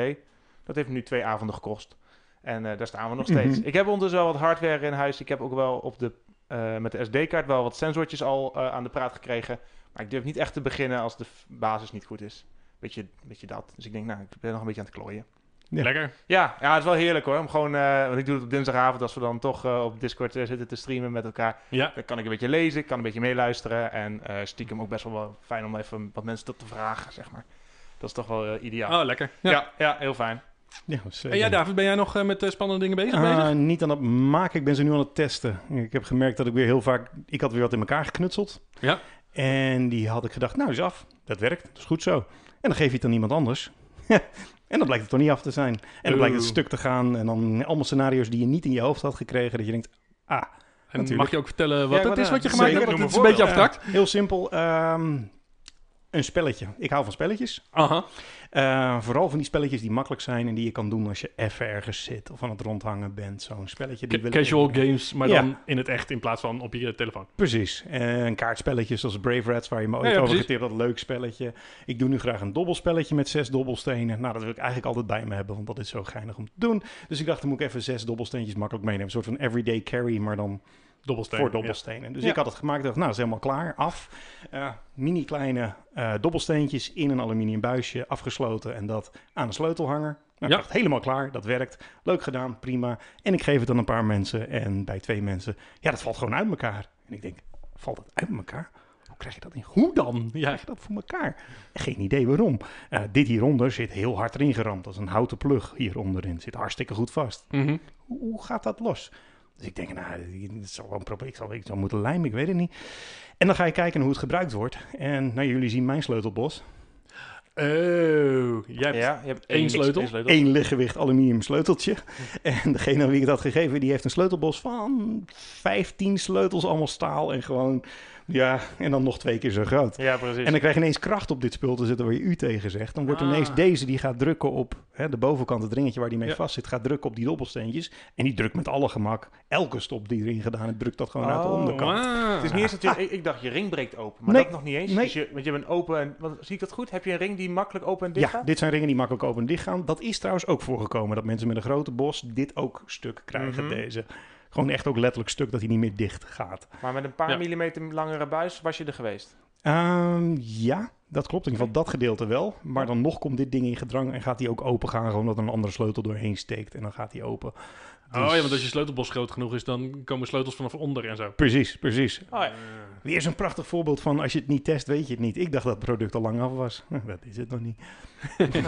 Dat heeft nu twee avonden gekost. En uh, daar staan we nog steeds. Mm-hmm. Ik heb ondertussen wel wat hardware in huis. Ik heb ook wel op de, uh, met de S D-kaart wel wat sensortjes al uh, aan de praat gekregen. Maar ik durf niet echt te beginnen als de f- basis niet goed is. Beetje, beetje dat. Dus ik denk, nou, ik ben nog een beetje aan het klooien. Ja. Lekker. Ja, ja, het is wel heerlijk hoor. Om gewoon, uh, want ik doe het op dinsdagavond als we dan toch uh, op Discord uh, zitten te streamen met elkaar. Ja. Dan kan ik een beetje lezen, ik kan een beetje meeluisteren. En uh, stiekem ook best wel, wel fijn om even wat mensen dat te vragen, zeg maar. Dat is toch wel uh, ideaal. Oh, lekker. Ja, ja, ja heel fijn. Ja, en jij David, ben jij nog uh, met uh, spannende dingen bezig? Uh, bezig? Niet aan het maken, ik ben ze nu aan het testen. Ik heb gemerkt dat ik weer heel vaak... Ik had weer wat in elkaar geknutseld. Ja. En die had ik gedacht, nou is af. Dat werkt, dat is goed zo. En dan geef je het aan iemand anders. En dan blijkt het toch niet af te zijn. En dan blijkt het stuk te gaan. En dan allemaal scenario's die je niet in je hoofd had gekregen. Dat je denkt, ah, en natuurlijk. Mag je ook vertellen wat ja, het is wat je gemaakt zeker, hebt? Het is een beetje abstract. Ja, heel simpel. Um, een spelletje. Ik hou van spelletjes. Aha. Uh, vooral van die spelletjes die makkelijk zijn en die je kan doen als je even ergens zit of aan het rondhangen bent. Zo'n spelletje. Die C- casual even... games, maar ja. dan in het echt in plaats van op je telefoon. Precies. En kaartspelletjes zoals Brave Rats, waar je me ooit ja, ja, over geteerd had. Dat leuk spelletje. Ik doe nu graag een dobbelspelletje met zes dobbelstenen. Nou, dat wil ik eigenlijk altijd bij me hebben, want dat is zo geinig om te doen. Dus ik dacht, dan moet ik even zes dobbelsteentjes makkelijk meenemen. Een soort van everyday carry, maar dan... Dobbelstenen, voor dobbelstenen. Ja. Dus ja. ik had het gemaakt. Dacht, nou, dat is helemaal klaar. Af. Uh, mini kleine uh, dobbelsteentjes in een aluminium buisje. Afgesloten. En dat aan een sleutelhanger. Nou, ja. Ik dacht, helemaal klaar, dat werkt. Leuk gedaan, prima. En ik geef het aan een paar mensen. En bij twee mensen, ja, dat valt gewoon uit elkaar. En ik denk, valt het uit elkaar? Hoe krijg je dat in? Hoe dan? Ja. Hoe krijg je dat voor elkaar? Geen idee waarom. Uh, dit hieronder zit heel hard erin geramd. Dat is een houten plug hieronderin. Zit hartstikke goed vast. Mm-hmm. Hoe, hoe gaat dat los? Dus ik denk, nou, dit zal wel een probleem. Ik zal, ik zal moeten lijmen, ik weet het niet. En dan ga je kijken hoe het gebruikt wordt. En nou, jullie zien mijn sleutelbos. Oh, jij hebt, ja, je hebt één, één sleutel. Eén lichtgewicht aluminium sleuteltje. En degene aan wie ik dat gegeven, die heeft een sleutelbos van vijftien sleutels, allemaal staal en gewoon, ja, en dan nog twee keer zo groot. Ja, precies. En dan krijg je ineens kracht op dit spul te zetten waar je u tegen zegt. Dan wordt ah. ineens deze, die gaat drukken op, hè, de bovenkant, het ringetje waar die mee ja. vast zit, gaat drukken op die dobbelsteentjes. En die drukt met alle gemak elke stop die erin gedaan heeft, drukt dat gewoon oh, uit de onderkant. Ah. Het is niet eens natuurlijk, ah. ik dacht, je ring breekt open, maar nee, dat nog niet eens. Nee. Dus je, want je bent open en, want, zie ik dat goed? Heb je een ring die makkelijk open en dicht ja, gaat? Dit zijn ringen die makkelijk open en dicht gaan. Dat is trouwens ook voorgekomen, dat mensen met een grote bos dit ook stuk krijgen, mm-hmm. deze. Gewoon echt ook letterlijk stuk dat hij niet meer dicht gaat. Maar met een paar ja. millimeter langere buis was je er geweest? Um, ja, dat klopt. In ieder geval dat gedeelte wel. Maar dan nog komt dit ding in gedrang en gaat hij ook open gaan. Gewoon dat een andere sleutel doorheen steekt en dan gaat hij open. Dus... Oh ja, want als je sleutelbos groot genoeg is, dan komen sleutels vanaf onder en zo. Precies, precies. Oh, ja. Weer zo'n prachtig voorbeeld van als je het niet test, weet je het niet. Ik dacht dat het product al lang af was. Nou, dat is het nog niet.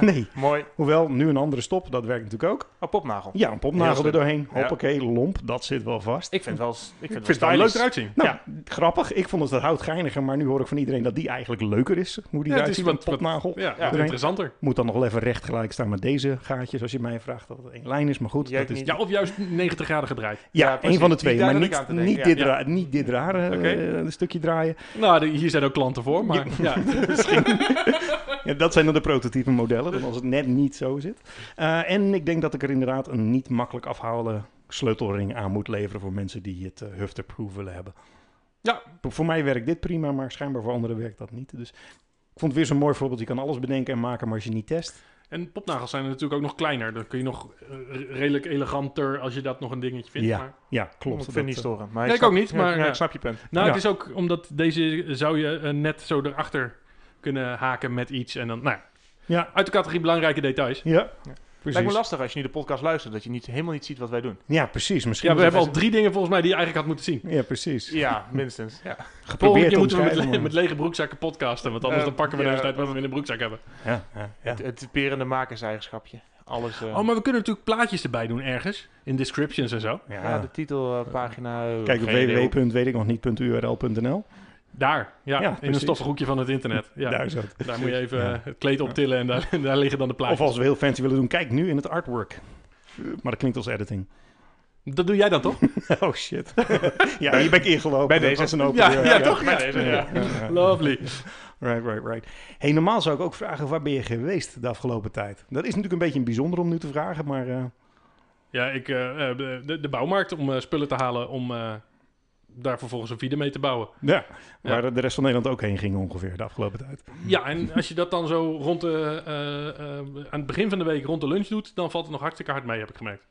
Nee. Mooi. Hoewel, nu een andere stop, dat werkt natuurlijk ook. Een popnagel. Ja, een popnagel er doorheen. Hoppakee, ja. lomp, dat zit wel vast. Ik vind het wel, ik vind het wel vind leuk eruit zien. Nou, ja. grappig. Ik vond het dat hout geiniger, maar nu hoor ik van iedereen dat die eigenlijk leuker is. Hoe die ja, eruit ziet, een popnagel. Ja, ja interessanter. Moet dan nog wel even recht gelijk staan met deze gaatjes, als je mij vraagt. Dat het één lijn is, maar goed. Dat is... Ja, of juist negentig graden gedraaid. Ja, ja een van de twee. Die maar niet, niet, ja. dit ra- niet dit rare okay. uh, een stukje draaien. Nou, hier zijn ook klanten voor, maar... Ja, ja. misschien... ja, dat zijn dan de prototype modellen, want als het net niet zo zit. Uh, en ik denk dat ik er inderdaad een niet makkelijk afhalen sleutelring aan moet leveren voor mensen die het uh, hufterproof willen hebben. Ja. Voor mij werkt dit prima, maar schijnbaar voor anderen werkt dat niet. Dus ik vond het weer zo'n mooi voorbeeld. Je kan alles bedenken en maken, maar als je niet test... En popnagels zijn natuurlijk ook nog kleiner. Dan kun je nog uh, redelijk eleganter als je dat nog een dingetje vindt. Ja, maar... ja klopt. Ik vind het niet storen. Maar nee, ik, snap, ik ook niet. Maar ja, ja, ja. Ik snap je punt. Nou, ja. Het is ook omdat deze zou je uh, net zo erachter kunnen haken met iets. En dan, nou ja. Uit de categorie belangrijke details. Ja, ja. Precies. Lijkt me lastig als je nu de podcast luistert, dat je niet, helemaal niet ziet wat wij doen. Ja, precies. Misschien ja, we hebben al drie dingen volgens mij die je eigenlijk had moeten zien. Ja, precies. Ja, minstens. Ja. Geprobeerd je moeten we met, le- met lege broekzakken podcasten, want anders uh, dan pakken we de hele tijd wat we in de broekzak hebben. Ja, ja, ja. Het, het typerende makerseigenschapje. Alles, uh... Oh, maar we kunnen natuurlijk plaatjes erbij doen ergens. In descriptions en zo. Ja, ja de titelpagina. Uh, uh, kijk op w w w punt weet ik nog niet punt u r l punt n l. Daar, ja, ja in precies. Een stoffig hoekje van het internet. Ja. Daar, daar moet je even ja. het kleed optillen en daar, daar liggen dan de plaatjes. Of als we heel fancy willen doen, kijk nu in het artwork. Maar dat klinkt als editing. Dat doe jij dan toch? Oh shit. Ja, hier ben ik ingelopen. Bij deze is een open. Ja, ja, ja, ja, toch? Bij deze, ja. Ja. Ja. Lovely. Right, right, right. Hey, normaal zou ik ook vragen, waar ben je geweest de afgelopen tijd? Dat is natuurlijk een beetje een bijzonder om nu te vragen, maar... Uh... Ja, ik, uh, de, de bouwmarkt om uh, spullen te halen om... Uh, daar vervolgens een video mee te bouwen. Ja, waar ja. de rest van Nederland ook heen ging ongeveer de afgelopen tijd. Ja, en als je dat dan zo rond de, uh, uh, aan het begin van de week rond de lunch doet... dan valt het nog hartstikke hard mee, heb ik gemerkt.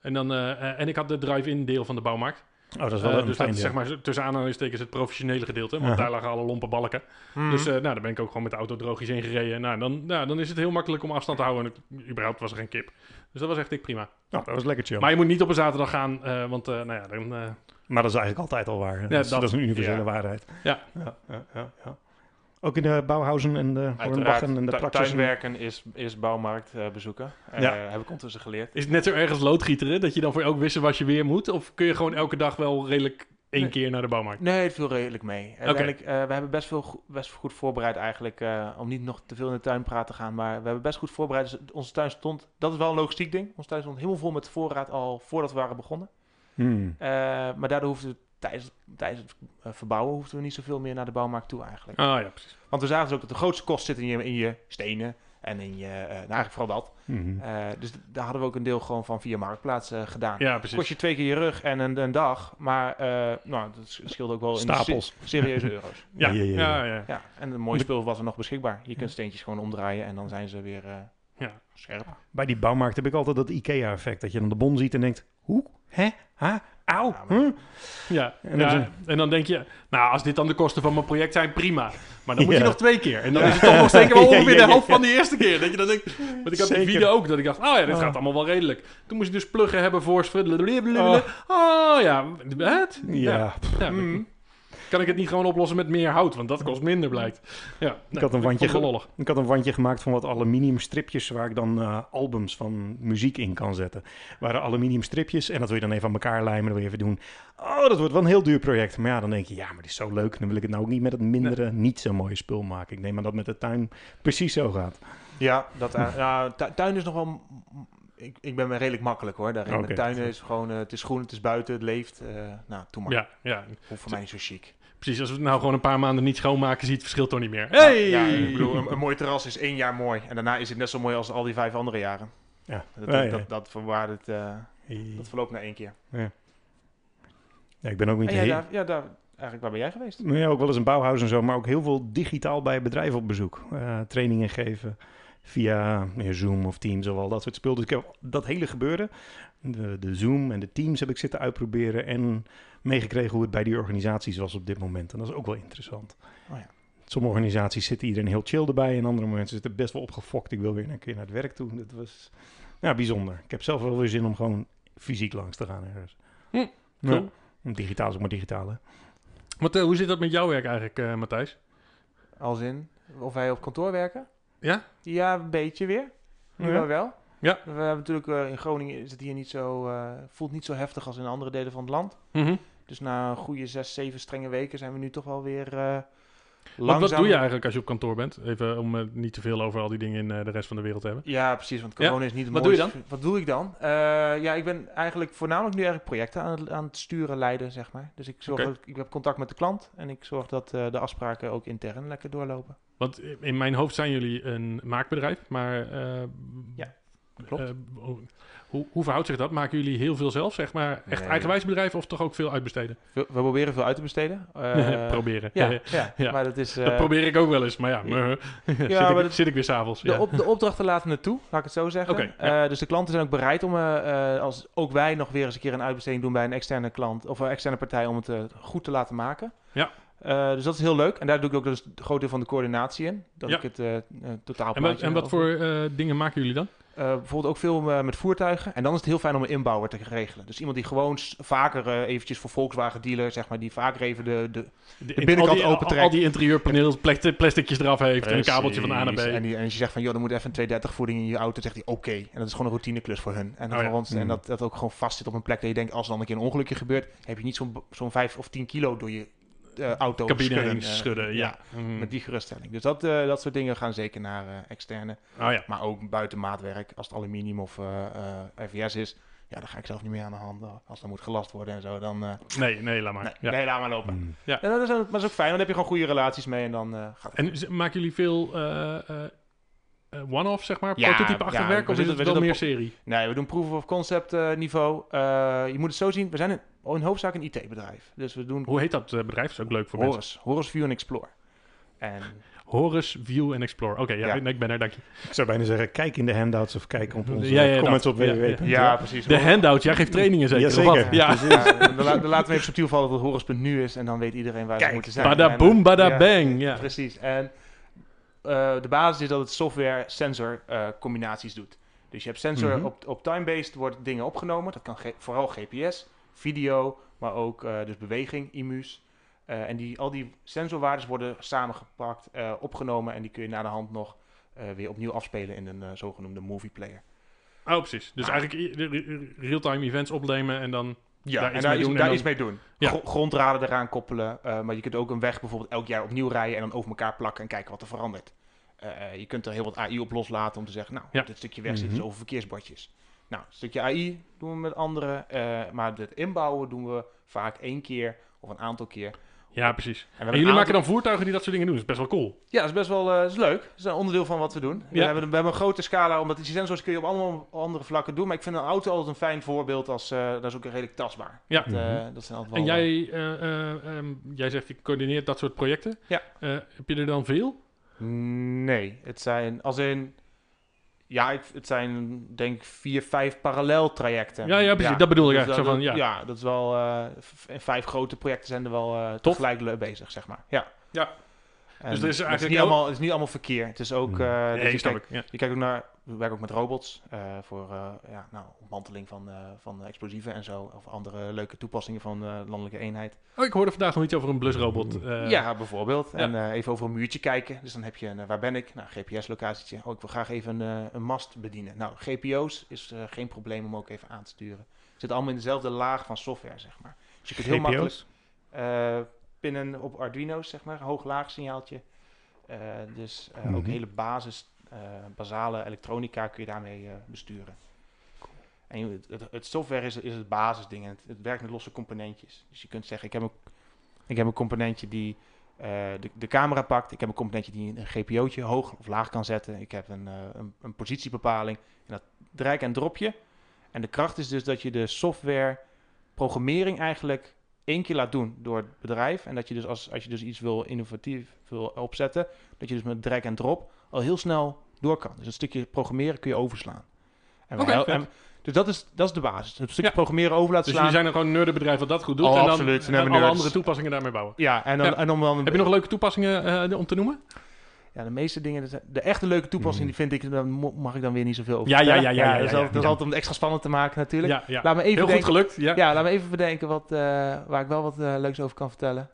En, dan, uh, uh, en ik had de drive-in deel van de bouwmarkt. Oh, dat is wel uh, een Dus dat is zeg maar tussen aanhalingstekens het professionele gedeelte. Want uh-huh. daar lagen alle lompe balken. Mm-hmm. Dus uh, nou, daar ben ik ook gewoon met de auto droogjes heen gereden. Nou, dan, nou, dan is het heel makkelijk om afstand te houden. En überhaupt was er geen kip. Dus dat was echt ik prima. Oh, dat was lekker chill. Maar je moet niet op een zaterdag gaan, uh, want uh, nou ja... Dan, uh, maar dat is eigenlijk altijd al waar. Ja, dat, dat is een universele ja. waarheid. Ja. Ja, ja, ja, ja. Ook in de bouwhuizen en de Hornbachen en de tu- tuinwerken is, is bouwmarkt uh, bezoeken. Uh, ja. Heb ik ondertussen geleerd. Is het net zo erg als loodgieteren? Dat je dan voor elk wisselwasje weer moet? Of kun je gewoon elke dag wel redelijk één nee. keer naar de bouwmarkt? Nee, het viel redelijk mee. Okay. Uiteindelijk, uh, we hebben best, veel, best goed voorbereid eigenlijk. Uh, om niet nog te veel in de tuinpraat te gaan. Maar we hebben best goed voorbereid. Dus onze tuin stond, dat is wel een logistiek ding. Onze tuin stond helemaal vol met voorraad al voordat we waren begonnen. Hmm. Uh, maar daardoor hoefden we tijdens, tijdens het uh, verbouwen hoefden we niet zoveel meer naar de bouwmarkt toe eigenlijk. Ah, ja, precies. Want we zagen dus ook dat de grootste kost zit in je, in je stenen en in je, uh, nou eigenlijk vooral dat. Mm-hmm. Uh, dus d- daar hadden we ook een deel gewoon van via Marktplaats uh, gedaan. Ja, precies. Kost je twee keer je rug en een, een dag, maar uh, nou, dat scheelde ook wel Stapels. in se- serieuze euro's. ja. Ja, ja, ja. Ja, ja, ja. En een mooi spul was er nog beschikbaar. Je kunt steentjes gewoon omdraaien en dan zijn ze weer uh, ja. scherp. Bij die bouwmarkt heb ik altijd dat IKEA-effect, dat je dan de bon ziet en denkt, hoe, hè? Huh? Auw. Huh? Ja, en, ja dan... en dan denk je, nou, als dit dan de kosten van mijn project zijn, prima. Maar dan moet ja. je nog twee keer. En dan ja. is het toch nog zeker wel ongeveer de helft van de eerste keer. Dat je dat denkt. Want ik had zeker. die video ook, dat ik dacht, oh ja, dit oh. gaat allemaal wel redelijk. Toen moest ik dus pluggen hebben voor... Oh, oh ja, wat? Ja. ja. ja mm. Kan ik het niet gewoon oplossen met meer hout? Want dat kost minder, blijkt. Ja, nee, ik, had een wandje ge- ik had een wandje gemaakt van wat aluminium stripjes... waar ik dan uh, albums van muziek in kan zetten. Waren aluminium stripjes en dat wil je dan even aan elkaar lijmen. Dat wil je even doen. Oh, dat wordt wel een heel duur project. Maar ja, dan denk je, ja, maar dit is zo leuk. Dan wil ik het nou ook niet met het mindere, nee. niet zo mooie spul maken. Ik neem aan dat met de tuin precies zo gaat. Ja, dat, uh, nou, tu- tuin is nog wel... Ik, ik ben redelijk makkelijk hoor. Daarin okay. de tuin is gewoon, uh, het is groen, het is buiten, het leeft. Uh, nou, doe maar. Ja, ja. Hoeft voor mij niet zo chic. Precies, als we het nou gewoon een paar maanden niet schoonmaken, ziet het verschil toch niet meer. Hey! Ja, ja, ik bedoel, een, een mooi terras is één jaar mooi. En daarna is het net zo mooi als al die vijf andere jaren. Ja. Dat, dat, dat, dat, verwaard het, uh, dat verloopt na één keer. Ja. Ja, ik ben ook niet ja, daar, ja, daar, eigenlijk, waar ben jij geweest? Ja, ook wel eens een bouwhuis en zo, maar ook heel veel digitaal bij bedrijven op bezoek. Uh, trainingen geven. Via Zoom of Teams of al dat soort spul. Dus ik heb dat hele gebeuren. De, de Zoom en de Teams heb ik zitten uitproberen. En meegekregen hoe het bij die organisaties was op dit moment. En dat is ook wel interessant. Oh ja. Sommige organisaties zitten iedereen heel chill erbij. En andere mensen zitten best wel opgefokt. Ik wil weer een keer naar het werk toe. Dat was nou, bijzonder. Ik heb zelf wel weer zin om gewoon fysiek langs te gaan ergens. Hm, cool. Ja, digitaal is ook maar digitaal, hè. Wat, uh, hoe zit dat met jouw werk eigenlijk, uh, Matthijs? Als in? Of wij op kantoor werken? Ja? Ja, een beetje weer. Nu ja. wel. Ja. We hebben natuurlijk uh, in Groningen is het hier niet zo, uh, voelt niet zo heftig als in andere delen van het land. Mm-hmm. Dus na een goede zes, zeven strenge weken zijn we nu toch wel weer uh, langzaam. Wat doe je eigenlijk als je op kantoor bent? Even om uh, niet te veel over al die dingen in uh, de rest van de wereld te hebben. Ja, precies, want corona ja? is niet het mooiste. Wat doe je dan? Wat doe ik dan? Uh, ja, ik ben eigenlijk voornamelijk nu eigenlijk projecten aan het, aan het sturen, leiden, zeg maar. Dus ik, zorg okay. dat ik, ik heb contact met de klant en ik zorg dat uh, de afspraken ook intern lekker doorlopen. Want in mijn hoofd zijn jullie een maakbedrijf, maar uh, ja, klopt. Uh, hoe, hoe verhoudt zich dat? Maken jullie heel veel zelf, zeg maar? Echt nee. eigenwijs bedrijf of toch ook veel uitbesteden? We, we proberen veel uit te besteden. Uh, proberen. Ja, ja, ja. ja. Maar dat is... Uh, dat probeer ik ook wel eens, maar ja, ja, zit, ja, maar ik, dat, zit ik weer s'avonds. De, ja. op, de opdrachten laten het toe, laat ik het zo zeggen. Okay, uh, ja. Dus de klanten zijn ook bereid om, uh, als ook wij nog weer eens een keer een uitbesteding doen bij een externe klant of een externe partij om het uh, goed te laten maken. Ja. Uh, dus dat is heel leuk. En daar doe ik ook dus een groot deel van de coördinatie in. Dat ja. ik het uh, uh, totaal. En wat, en wat voor uh, dingen maken jullie dan? Uh, bijvoorbeeld ook veel uh, met voertuigen. En dan is het heel fijn om een inbouwer te regelen. Dus iemand die gewoon s- vaker uh, eventjes voor Volkswagen dealer, zeg maar, die vaker even de, de, de, de binnenkant opentrekt. Al die interieurpaneels, plastic, plasticjes eraf heeft. Precies. En een kabeltje van A naar B. En, die, en als je zegt van, joh, er moet even een tweehonderddertig voeding in je auto, zegt hij, oké. Okay. En dat is gewoon een routineclus voor hun. En, oh, ja. ons, mm. en dat, dat ook gewoon vast zit op een plek dat je denkt, als er dan een keer een ongelukje gebeurt, heb je niet zo'n, zo'n vijf of tien kilo door je Uh, auto cabine schudden, uh, schudden ja. ja. Mm. Met die geruststelling. Dus dat, uh, dat soort dingen gaan zeker naar uh, externe. Oh, ja. Maar ook buiten maatwerk. Als het aluminium of uh, uh, R V S is, ja, dan ga ik zelf niet meer aan de hand. Als dat moet gelast worden en zo, dan... Uh, nee, nee, laat maar. Nee, ja. nee laat maar lopen. Mm. Ja. Ja, dat is, maar dat is ook fijn, want dan heb je gewoon goede relaties mee en dan uh, gaat het. En z- maken jullie veel... Uh, uh, one-off, zeg maar, ja, prototype-achtig ja, werk, of is het wel meer serie? Nee, we doen proof of concept uh, niveau. Uh, je moet het zo zien, we zijn in, in hoofdzaak een I T-bedrijf. Dus we doen... Hoe heet dat bedrijf? Dat is ook leuk voor Horus, mensen. Horus, View en Explore. En... Horus, View en Explore. Oké, okay, ja, ja. ik ben er, dank je. Ik zou bijna zeggen, kijk in de handouts of kijk op onze ja, ja, comments dat, op www. Ja, ja. ja, precies. De handouts, jij geeft trainingen zeker? Ja, zeker. Ja. Ja, dan, la- dan laten we even subtiel vallen dat het Horus punt n u is en dan weet iedereen waar we moeten zijn. Bada boom, bada en, bang. Ja, ja. Precies, en... Uh, de basis is dat het software-sensor uh, combinaties doet. Dus je hebt sensor mm-hmm. op, op time-based wordt dingen opgenomen. Dat kan ge- vooral G P S, video, maar ook uh, dus beweging, I M U's. Uh, en die, al die sensorwaardes worden samengepakt, uh, opgenomen en die kun je na de hand nog uh, weer opnieuw afspelen in een uh, zogenoemde movie player. Oh, precies. Dus ah. eigenlijk real-time events opnemen en dan... Ja, daar en iets daar, is, daar dan... iets mee doen. Ja. Gr- grondraden eraan koppelen. Uh, maar je kunt ook een weg bijvoorbeeld elk jaar opnieuw rijden... en dan over elkaar plakken en kijken wat er verandert. Uh, je kunt er heel wat A I op loslaten om te zeggen... nou, ja. dit stukje weg zit mm-hmm. dus over verkeersbordjes. Nou, een stukje A I doen we met anderen. Uh, maar het inbouwen doen we vaak één keer of een aantal keer... Ja, precies. En, en jullie aantal... maken dan voertuigen die dat soort dingen doen. Dat is best wel cool. Ja, dat is best wel uh, is leuk. Dat is een onderdeel van wat we doen. Ja. We, hebben, we hebben een grote scala, omdat die sensors kun je op allemaal andere vlakken doen. Maar ik vind een auto altijd een fijn voorbeeld. Als, uh, dat is ook redelijk tastbaar. Ja. Dat, uh, dat zijn altijd en wel... jij, uh, uh, um, jij zegt, je coördineert dat soort projecten. Ja. Uh, heb je er dan veel? Nee. Het zijn, als in... Ja, ik, het zijn denk ik vier, vijf parallel trajecten. Ja, ja precies. Ja, dat bedoel ik dus eigenlijk. Dat, zo van, ja. ja, dat is wel... Uh, vijf grote projecten zijn er wel uh, tegelijk bezig, zeg maar. Ja. ja. En dus er is eigenlijk het is, niet allemaal, het is niet allemaal verkeer. Het is ook... Uh, nee, dat je, kijkt, ja. je kijkt ook naar... We werken ook met robots uh, voor uh, ja, nou, ontmanteling van, uh, van explosieven en zo. Of andere leuke toepassingen van uh, landelijke eenheid. Oh, ik hoorde vandaag nog iets over een blusrobot. Uh... Ja, bijvoorbeeld. Ja. En uh, even over een muurtje kijken. Dus dan heb je, een, waar ben ik? Nou, G P S-locatietje. Oh, ik wil graag even uh, een mast bedienen. Nou, G P O's is uh, geen probleem om ook even aan te sturen. Het zit allemaal in dezelfde laag van software, zeg maar. Dus je kunt heel makkelijk uh, pinnen op Arduino's, zeg maar. Hoog-laag signaaltje. Uh, dus uh, mm-hmm. ook hele basis... Uh, basale elektronica kun je daarmee uh, besturen. Cool. En het, het, het software is, is het basisding. En het, het werkt met losse componentjes. Dus je kunt zeggen, ik heb een, ik heb een componentje die uh, de, de camera pakt. Ik heb een componentje die een G P O'tje hoog of laag kan zetten. Ik heb een, uh, een, een positiebepaling. En dat draai en drop je. En de kracht is dus dat je de software programmering eigenlijk één keer laat doen door het bedrijf. En dat je dus als, als je dus iets wil innovatief wil opzetten, dat je dus met drag en drop al heel snel door kan. Dus een stukje programmeren kun je overslaan. En okay, wij, en, dus dat is, dat is de basis. Een stukje ja. programmeren over laten dus slaan. Dus jullie zijn er gewoon een nerdenbedrijf dat dat goed doet. Oh, en dan, absoluut. En, en alle andere toepassingen daarmee bouwen. Ja, en dan, ja. En om dan, heb je nog leuke toepassingen uh, om te noemen? Ja, de meeste dingen... De echte leuke toepassingen, die vind ik... Daar mag ik dan weer niet zoveel over vertellen. Ja, ja, ja. ja, ja, ja, ja, ja, ja, ja, ja. Dat is altijd om het extra spannend te maken natuurlijk. Ja, ja. Laat me even Heel denken, goed gelukt. Ja. ja, laat me even bedenken wat, uh, waar ik wel wat uh, leuks over kan vertellen.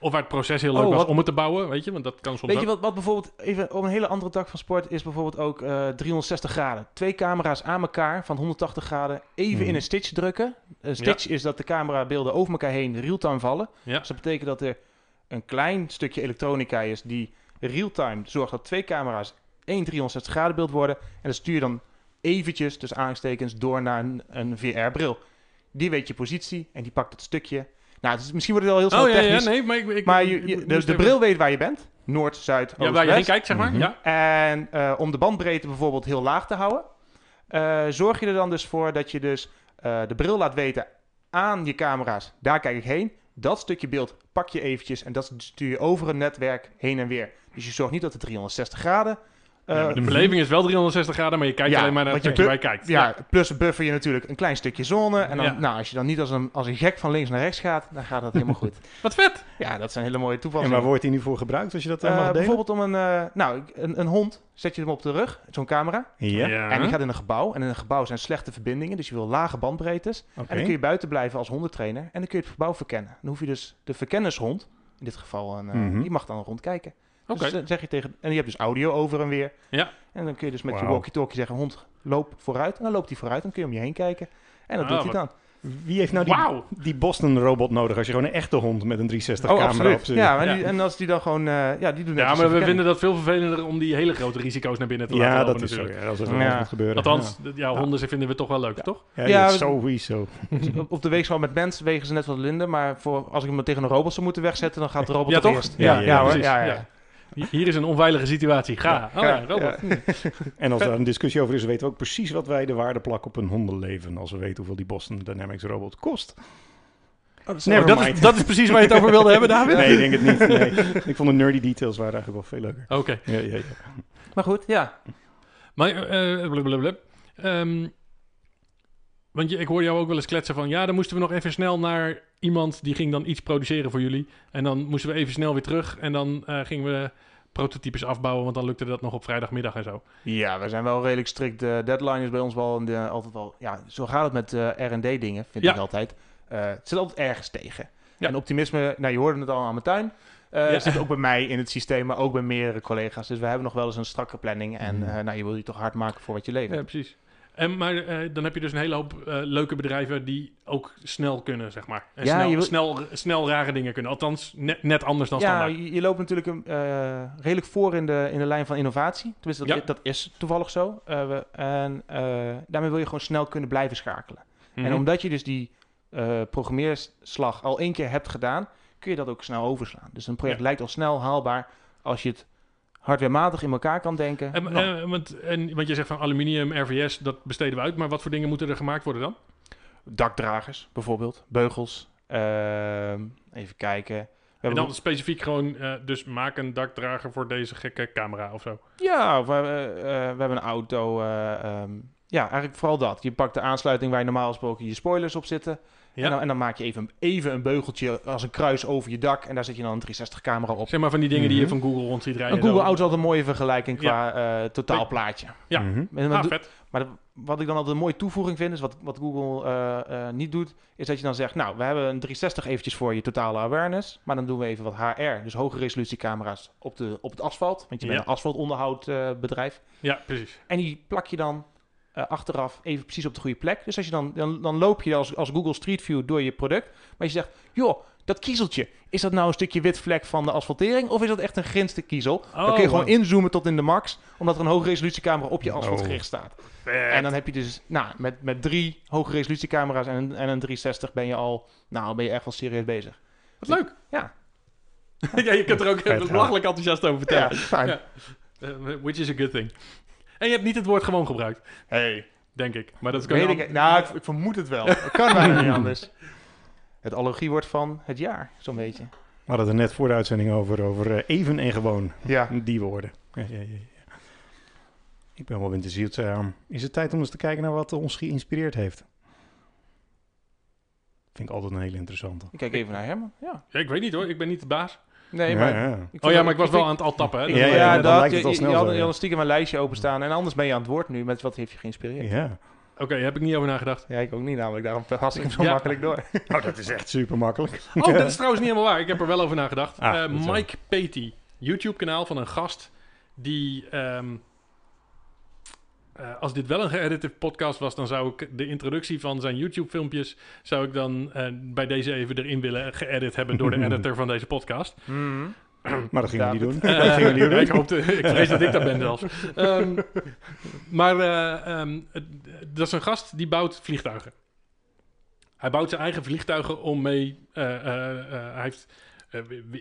Of waar het proces heel leuk oh, was wat, om het te bouwen, weet je? Want dat kan soms Weet ook. je wat, wat bijvoorbeeld... Even op een hele andere tak van sport is bijvoorbeeld ook uh, driehonderdzestig graden. Twee camera's aan elkaar van honderdtachtig graden even hmm. in een stitch drukken. Een stitch ja. is dat de camerabeelden over elkaar heen real-time vallen. Ja. Dus dat betekent dat er een klein stukje elektronica is die... Realtime zorgt dat twee camera's één driehonderdzestig graden beeld worden. En dat stuur je dan eventjes, dus aanstekens, door naar een, een V R-bril. Die weet je positie en die pakt het stukje. Nou, dus misschien wordt het al heel snel oh, technisch. Ja, ja, nee, maar ik, ik, maar je, je, dus de bril weet waar je bent. Noord, zuid, oost, west. Ja, waar je heen kijkt, zeg maar. Mm-hmm. ja. En uh, om de bandbreedte bijvoorbeeld heel laag te houden... Uh, zorg je er dan dus voor dat je dus uh, de bril laat weten aan je camera's. Daar kijk ik heen. Dat stukje beeld pak je eventjes en dat stuur je over een netwerk heen en weer. Dus je zorgt niet dat het driehonderdzestig graden... Uh, ja, de beleving is wel driehonderdzestig graden, maar je kijkt ja, alleen maar naar het stukje waar je kijkt. Ja, ja, plus buffer je natuurlijk een klein stukje zone. En dan, ja. nou, als je dan niet als een, als een gek van links naar rechts gaat, dan gaat dat helemaal goed. Wat vet! Ja, dat zijn hele mooie toepassingen. En waar wordt die nu voor gebruikt, als je dat uh, mag delen? Bijvoorbeeld om een, uh, nou, een, een hond, zet je hem op de rug, zo'n camera. Ja. ja. En die gaat in een gebouw. En in een gebouw zijn slechte verbindingen, dus je wil lage bandbreedtes. Okay. En dan kun je buiten blijven als hondentrainer. En dan kun je het gebouw verkennen. Dan hoef je dus de verkennishond, in dit geval, een, uh, mm-hmm. die mag dan rondkijken. Okay. Dus zeg je tegen, en je hebt dus audio over en weer. Ja. En dan kun je dus met wow. je walkie-talkie zeggen... hond, loop vooruit. En dan loopt hij vooruit. Dan kun je om je heen kijken. En dat ah, doet hij dan. Wie heeft nou die, wow. die Boston-robot nodig... als je gewoon een echte hond met een driehonderdzestig camera op zit? Ja, ja. Die, en als die dan gewoon... Uh, ja, die doen ja maar we verkennen. vinden dat veel vervelender... om die hele grote risico's naar binnen te ja, laten lopen. Dat is ook, ja, dat is ook ja. gebeuren. Althans, ja, ja honden ja. vinden we toch wel leuk, ja. toch? Ja, ja, ja sowieso. Op de weegschaal met mensen wegen ze net wat linder... maar voor, als ik hem tegen een robot zou moeten wegzetten... dan gaat de robot ja, toch? Eerst. Ja, ja, precies. Ja, ja. Hier is een onveilige situatie. Ga. Ja, ga. Oh, ja, ja. En als daar een discussie over is, weten we ook precies wat wij de waarde plakken op een hondenleven. Als we weten hoeveel die Boston Dynamics robot kost. Oh, dat, is oh, dat, is, dat is precies waar je het over wilde hebben, David? Nee, ik denk het niet. Nee. Ik vond de nerdy details waren eigenlijk wel veel leuker. Oké. Okay. Ja, ja, ja. Maar goed, ja. Maar, uh, blablabla. Um, want je, ik hoor jou ook wel eens kletsen van... ja, dan moesten we nog even snel naar iemand... die ging dan iets produceren voor jullie. En dan moesten we even snel weer terug. En dan uh, gingen we prototypes afbouwen... want dan lukte dat nog op vrijdagmiddag en zo. Ja, we zijn wel redelijk strikt. De deadline is bij ons wel de, altijd al... Ja, zo gaat het met uh, R en D dingen, vind ja. ik altijd. Uh, het zit altijd ergens tegen. Ja. En optimisme, nou, je hoorde het al aan mijn tuin... Uh, ja. zit ook bij mij in het systeem, maar ook bij meerdere collega's. Dus we hebben nog wel eens een strakke planning. En mm. uh, nou, je wil je toch hard maken voor wat je levert. Ja, precies. En, maar uh, dan heb je dus een hele hoop uh, leuke bedrijven die ook snel kunnen, zeg maar. En ja, snel, wil... snel, snel rare dingen kunnen. Althans, net, net anders dan ja, standaard. Ja, je, je loopt natuurlijk een, uh, redelijk voor in de, in de lijn van innovatie. Tenminste, dat, ja. dat is toevallig zo. Uh, we, en uh, daarmee wil je gewoon snel kunnen blijven schakelen. Mm-hmm. En omdat je dus die uh, programmeerslag al één keer hebt gedaan, kun je dat ook snel overslaan. Dus een project ja. lijkt al snel haalbaar als je het... hardwarematig in elkaar kan denken. En, oh. eh, want, en, want je zegt van aluminium, R V S, dat besteden we uit. Maar wat voor dingen moeten er gemaakt worden dan? Dakdragers bijvoorbeeld, beugels. Uh, even kijken. En dan specifiek gewoon, uh, dus maak een dakdrager voor deze gekke camera of zo. Ja, of, uh, uh, we hebben een auto. Uh, um, ja, eigenlijk vooral dat. Je pakt de aansluiting waar je normaal gesproken je spoilers op zitten. Ja. En, dan, en dan maak je even, even een beugeltje als een kruis over je dak. En daar zet je dan een driehonderdzestig camera op. Zeg maar van die dingen mm-hmm. die je van Google rond ziet rijden. Een Google auto had een mooie vergelijking qua ja. uh, totaalplaatje. Ja, mm-hmm. en, maar, ah, vet. Maar wat ik dan altijd een mooie toevoeging vind, is wat, wat Google uh, uh, niet doet, is dat je dan zegt, nou, we hebben een driehonderdzestig eventjes voor je totale awareness. Maar dan doen we even wat H R, dus hoge resolutie camera's op, de, op het asfalt. Want je ja. bent een asfaltonderhoudbedrijf. Uh, ja, precies. En die plak je dan Uh, achteraf even precies op de goede plek. Dus als je dan, dan, dan loop je als, als Google Street View door je product. Maar je zegt, joh, dat kiezeltje, is dat nou een stukje wit vlek van de asfaltering? Of is dat echt een grinstenkiezel? Oh, dan kun je gewoon man. inzoomen tot in de max. Omdat er een hoge resolutiecamera op je asfalt gericht staat. Oh, en dan heb je dus, nou, met, met drie hoge resolutiecamera's en, en een driehonderdzestig ben je al, nou, ben je echt wel serieus bezig. Wat dus, leuk. Ja. ja, je kunt er ook even belachelijk enthousiast over vertellen. Ja, fijn. Ja. Uh, which is a good thing. En je hebt niet het woord gewoon gebruikt. Hey, denk ik. Maar dat kan ik, nou, ik, ik vermoed het wel. Het kan bijna niet anders. Het allergiewoord van het jaar, zo'n beetje. We hadden het er net voor de uitzending over, over even en gewoon. Ja. Die woorden. Ja, ja, ja, ja. Ik ben wel benieuwd. Uh, is het tijd om eens te kijken naar wat ons geïnspireerd heeft? Vind ik altijd een hele interessante. Ik kijk even naar Herman. Ja. Ja, ik weet niet hoor, ik ben niet de baas. Nee, maar ja, ja. Oh ja, maar ik was ik wel ik... aan het al tappen. Hè? Ja, ja, ja, dat lijkt het al snel. Je, je, je, je, je had stiekem een lijstje openstaan. En anders ben je aan het woord nu met wat heeft je geïnspireerd. Ja. Oké, okay, daar heb ik niet over nagedacht. Ja, ik ook niet namelijk. Daarom had ik hem zo ja. makkelijk door. Oh, dat is echt super makkelijk. Oh, dat is trouwens niet helemaal waar. Ik heb er wel over nagedacht. Ah, uh, Mike Patey, YouTube-kanaal van een gast die... Um, Uh, als dit wel een geëditeerde podcast was, dan zou ik de introductie van zijn YouTube-filmpjes zou ik dan uh, bij deze even erin willen geëdit hebben door de editor van deze podcast. Mm. Maar dat gingen we niet doen. Uh, dat gingen we niet doen. Ik hoopte, ik vrees dat ik daar ben zelfs. Um, maar uh, um, dat is een gast die bouwt vliegtuigen. Hij bouwt zijn eigen vliegtuigen om mee... Uh, uh, uh, hij heeft...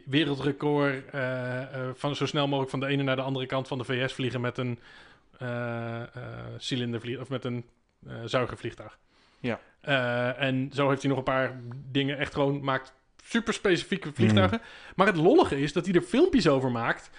wereldrecord uh, uh, van zo snel mogelijk van de ene naar de andere kant van de V S vliegen met een uh, uh, cilindervlieg of met een uh, zuigervliegtuig. Ja. Uh, en zo heeft hij nog een paar dingen echt gewoon maakt super specifieke vliegtuigen. Mm. Maar het lollige is dat hij er filmpjes over maakt,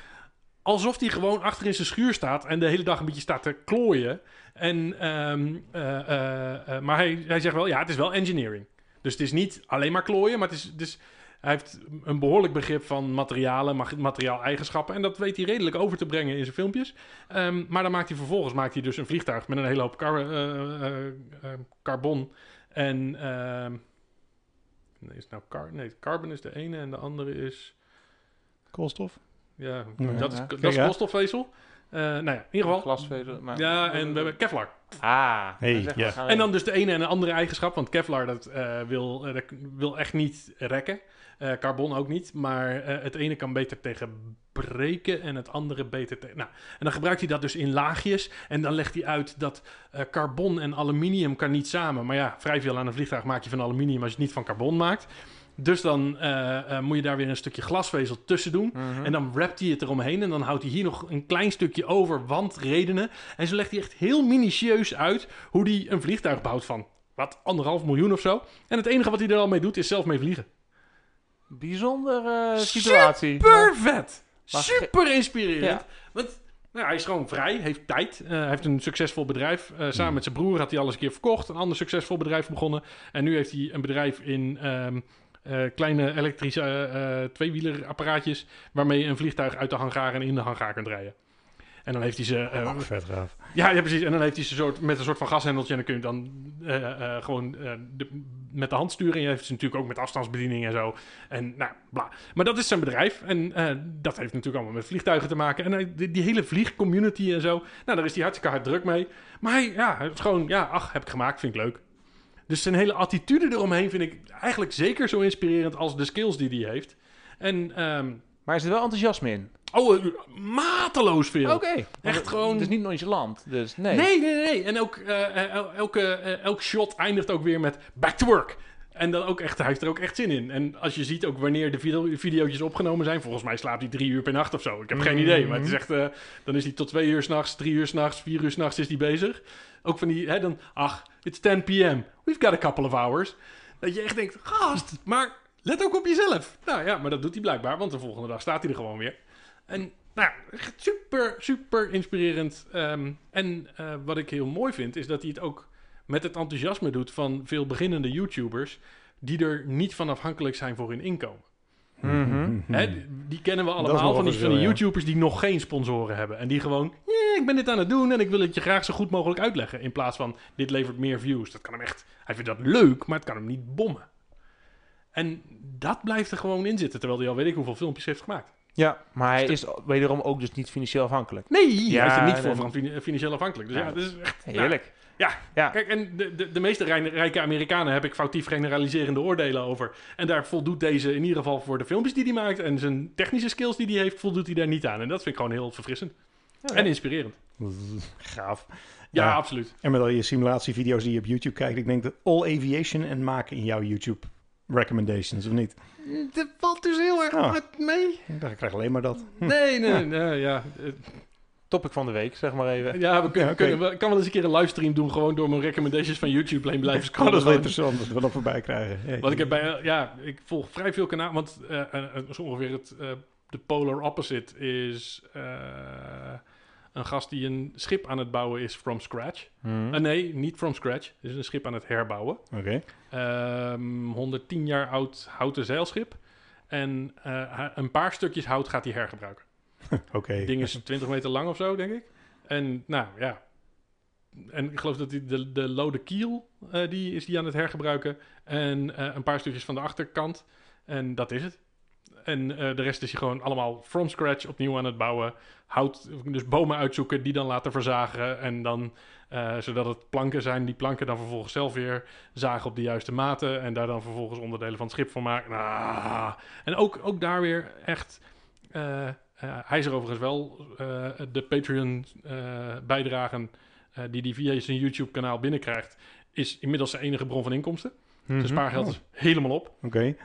alsof hij gewoon achter in zijn schuur staat en de hele dag een beetje staat te klooien. En um, uh, uh, uh, maar hij, hij zegt wel, ja, het is wel engineering. Dus het is niet alleen maar klooien, maar het is, het is hij heeft een behoorlijk begrip van materialen, materiaaleigenschappen. En dat weet hij redelijk over te brengen in zijn filmpjes. Um, maar dan maakt hij vervolgens maakt hij dus een vliegtuig met een hele hoop car- uh, uh, uh, carbon. En uh, is het nou car- nee, carbon is de ene en de andere is... Koolstof? Ja, ja dat is, ja. is koolstofvezel. Uh, nou ja, in ieder geval. Glasvezel. Maar... Ja, en we hebben Kevlar. Ah. Hey, dan yeah. En dan dus de ene en de andere eigenschap. Want Kevlar dat, uh, wil, uh, dat wil echt niet rekken. Uh, carbon ook niet. Maar uh, het ene kan beter tegen breken en het andere beter tegen... Nou, en dan gebruikt hij dat dus in laagjes. En dan legt hij uit dat uh, carbon en aluminium kan niet samen. Maar ja, vrij veel aan een vliegtuig maak je van aluminium als je het niet van carbon maakt. Dus dan uh, uh, moet je daar weer een stukje glasvezel tussen doen. Mm-hmm. En dan wrapt hij het eromheen. En dan houdt hij hier nog een klein stukje over, want redenen. En zo legt hij echt heel minutieus uit hoe hij een vliegtuig bouwt van, wat, anderhalf miljoen of zo. En het enige wat hij er al mee doet, is zelf mee vliegen. Bijzondere uh, situatie. Super vet! Maar... Super inspirerend. Ja. Want nou, hij is gewoon vrij, heeft tijd. Hij uh, heeft een succesvol bedrijf. Uh, samen mm. met zijn broer had hij alles een keer verkocht. Een ander succesvol bedrijf begonnen. En nu heeft hij een bedrijf in... Um, Uh, kleine elektrische uh, uh, tweewielerapparaatjes waarmee je een vliegtuig uit de hangar en in de hangar kunt rijden. En dan heeft hij ze... Uh, oh, vet gaaf. Ja, ja, precies. En dan heeft hij ze soort, met een soort van gashendeltje en dan kun je dan uh, uh, gewoon uh, de, met de hand sturen. En je heeft ze natuurlijk ook met afstandsbediening en zo. En nou, bla. Maar dat is zijn bedrijf. En uh, dat heeft natuurlijk allemaal met vliegtuigen te maken. En uh, die, die hele vliegcommunity en zo. Nou, daar is hij hartstikke hard druk mee. Maar hij, ja, het is gewoon, ja, ach, heb ik gemaakt, vind ik leuk. Dus zijn hele attitude eromheen vind ik eigenlijk zeker zo inspirerend als de skills die hij heeft. En, um... Maar is er wel enthousiasme in? Oh, mateloos veel. Oké. Okay. Echt gewoon... Het is niet nonchalant, dus nee. Nee, nee, nee. En ook, uh, el- elke, uh, elk shot eindigt ook weer met back to work. En dan ook echt, hij heeft er ook echt zin in. En als je ziet ook wanneer de video- video's opgenomen zijn... Volgens mij slaapt hij drie uur per nacht of zo. Ik heb mm-hmm. geen idee, maar het is echt... Uh, dan is hij tot twee uur s'nachts, drie uur s'nachts, vier uur s'nachts is hij bezig. Ook van die... Hè, dan, ach, it's ten p.m. We've got a couple of hours. Dat je echt denkt, gast, maar Let ook op jezelf. Nou ja, maar dat doet hij blijkbaar, want de volgende dag staat hij er gewoon weer. En nou, super, super inspirerend. Um, en uh, wat ik heel mooi vind, is dat hij het ook met het enthousiasme doet van veel beginnende YouTubers die er niet van afhankelijk zijn voor hun inkomen. Mm-hmm. Hè, die kennen we allemaal van die, van die YouTubers die nog geen sponsoren hebben. En die gewoon, yeah, ik ben dit aan het doen en ik wil het je graag zo goed mogelijk uitleggen. In plaats van, dit levert meer views. Dat kan hem echt, hij vindt dat leuk, maar het kan hem niet bommen. En dat blijft er gewoon in zitten, terwijl hij al weet ik hoeveel filmpjes heeft gemaakt. Ja, maar hij is wederom ook dus niet financieel afhankelijk. Nee, ja, hij is er niet voor van nee. financieel afhankelijk. Dus ja, ja dat is echt... Heerlijk. Nou, ja. ja, kijk, en de, de, de meeste rijke Amerikanen heb ik foutief generaliserende oordelen over. En daar voldoet deze in ieder geval voor de filmpjes die hij maakt en zijn technische skills die hij heeft, voldoet hij daar niet aan. En dat vind ik gewoon heel verfrissend. Ja, en inspirerend. Gaaf. Ja, ja, absoluut. En met al je simulatievideo's die je op YouTube kijkt, ik denk dat all aviation en maken in jouw YouTube recommendations, of niet? Dat valt dus heel erg hard oh. mee. Ik krijg alleen maar dat. Nee, nee, ja. nee, ja. Topic van de week, zeg maar even. Ja, we kunnen, ja, okay. kunnen we, kan wel eens een keer een livestream doen, gewoon door mijn recommendations van YouTube heen blijven scrollen. Oh, dat is wel interessant, dat we dat voorbij krijgen. Hey. Want ik heb bij, ja, ik volg vrij veel kanaal, want uh, uh, zo ongeveer het, uh, de polar opposite is uh, een gast die een schip aan het bouwen is from scratch. Hmm. Uh, nee, niet from scratch. Dus een schip aan het herbouwen. Oké. Okay. Um, honderdtien jaar oud houten zeilschip. En uh, een paar stukjes hout gaat hij hergebruiken. Oké. Okay. Het ding is twintig meter lang of zo, denk ik. En nou, ja. En ik geloof dat die, de, de lode kiel, uh, die is die aan het hergebruiken. En uh, een paar stukjes van de achterkant. En dat is het. En uh, de rest is hij gewoon allemaal from scratch opnieuw aan het bouwen. Hout, dus bomen uitzoeken, die dan laten verzagen. En dan, uh, zodat het planken zijn, die planken dan vervolgens zelf weer zagen op de juiste maten. En daar dan vervolgens onderdelen van het schip van maken. Ah. En ook, ook daar weer echt... Uh, uh, hij is er overigens wel uh, de Patreon-bijdragen uh, uh, die hij via zijn YouTube-kanaal binnenkrijgt, is inmiddels zijn enige bron van inkomsten. Mm-hmm. Zijn spaargeld is oh. helemaal op. Oké. Okay.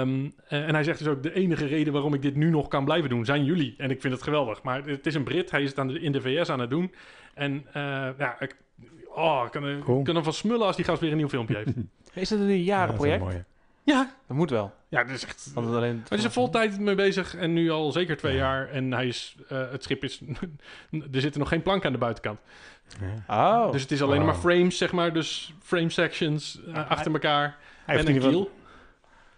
Um, en hij zegt dus ook, de enige reden waarom ik dit nu nog kan blijven doen, zijn jullie. En ik vind het geweldig. Maar het is een Brit, hij is het aan de, in de V S aan het doen. En uh, ja, ik, oh, ik kan, cool. kan hem van smullen als die gast weer een nieuw filmpje heeft. Is dat een jarenproject? Ja, ja, dat moet wel. Ja, dat is echt... Dat is alleen het... Hij is er vol tijd mee bezig en nu al zeker twee ja. jaar. En hij is, uh, het schip is... er zitten nog geen planken aan de buitenkant. Ja. Oh. Dus het is alleen wow. maar frames, zeg maar. Dus frame sections uh, ja, achter elkaar. Hij en een kiel.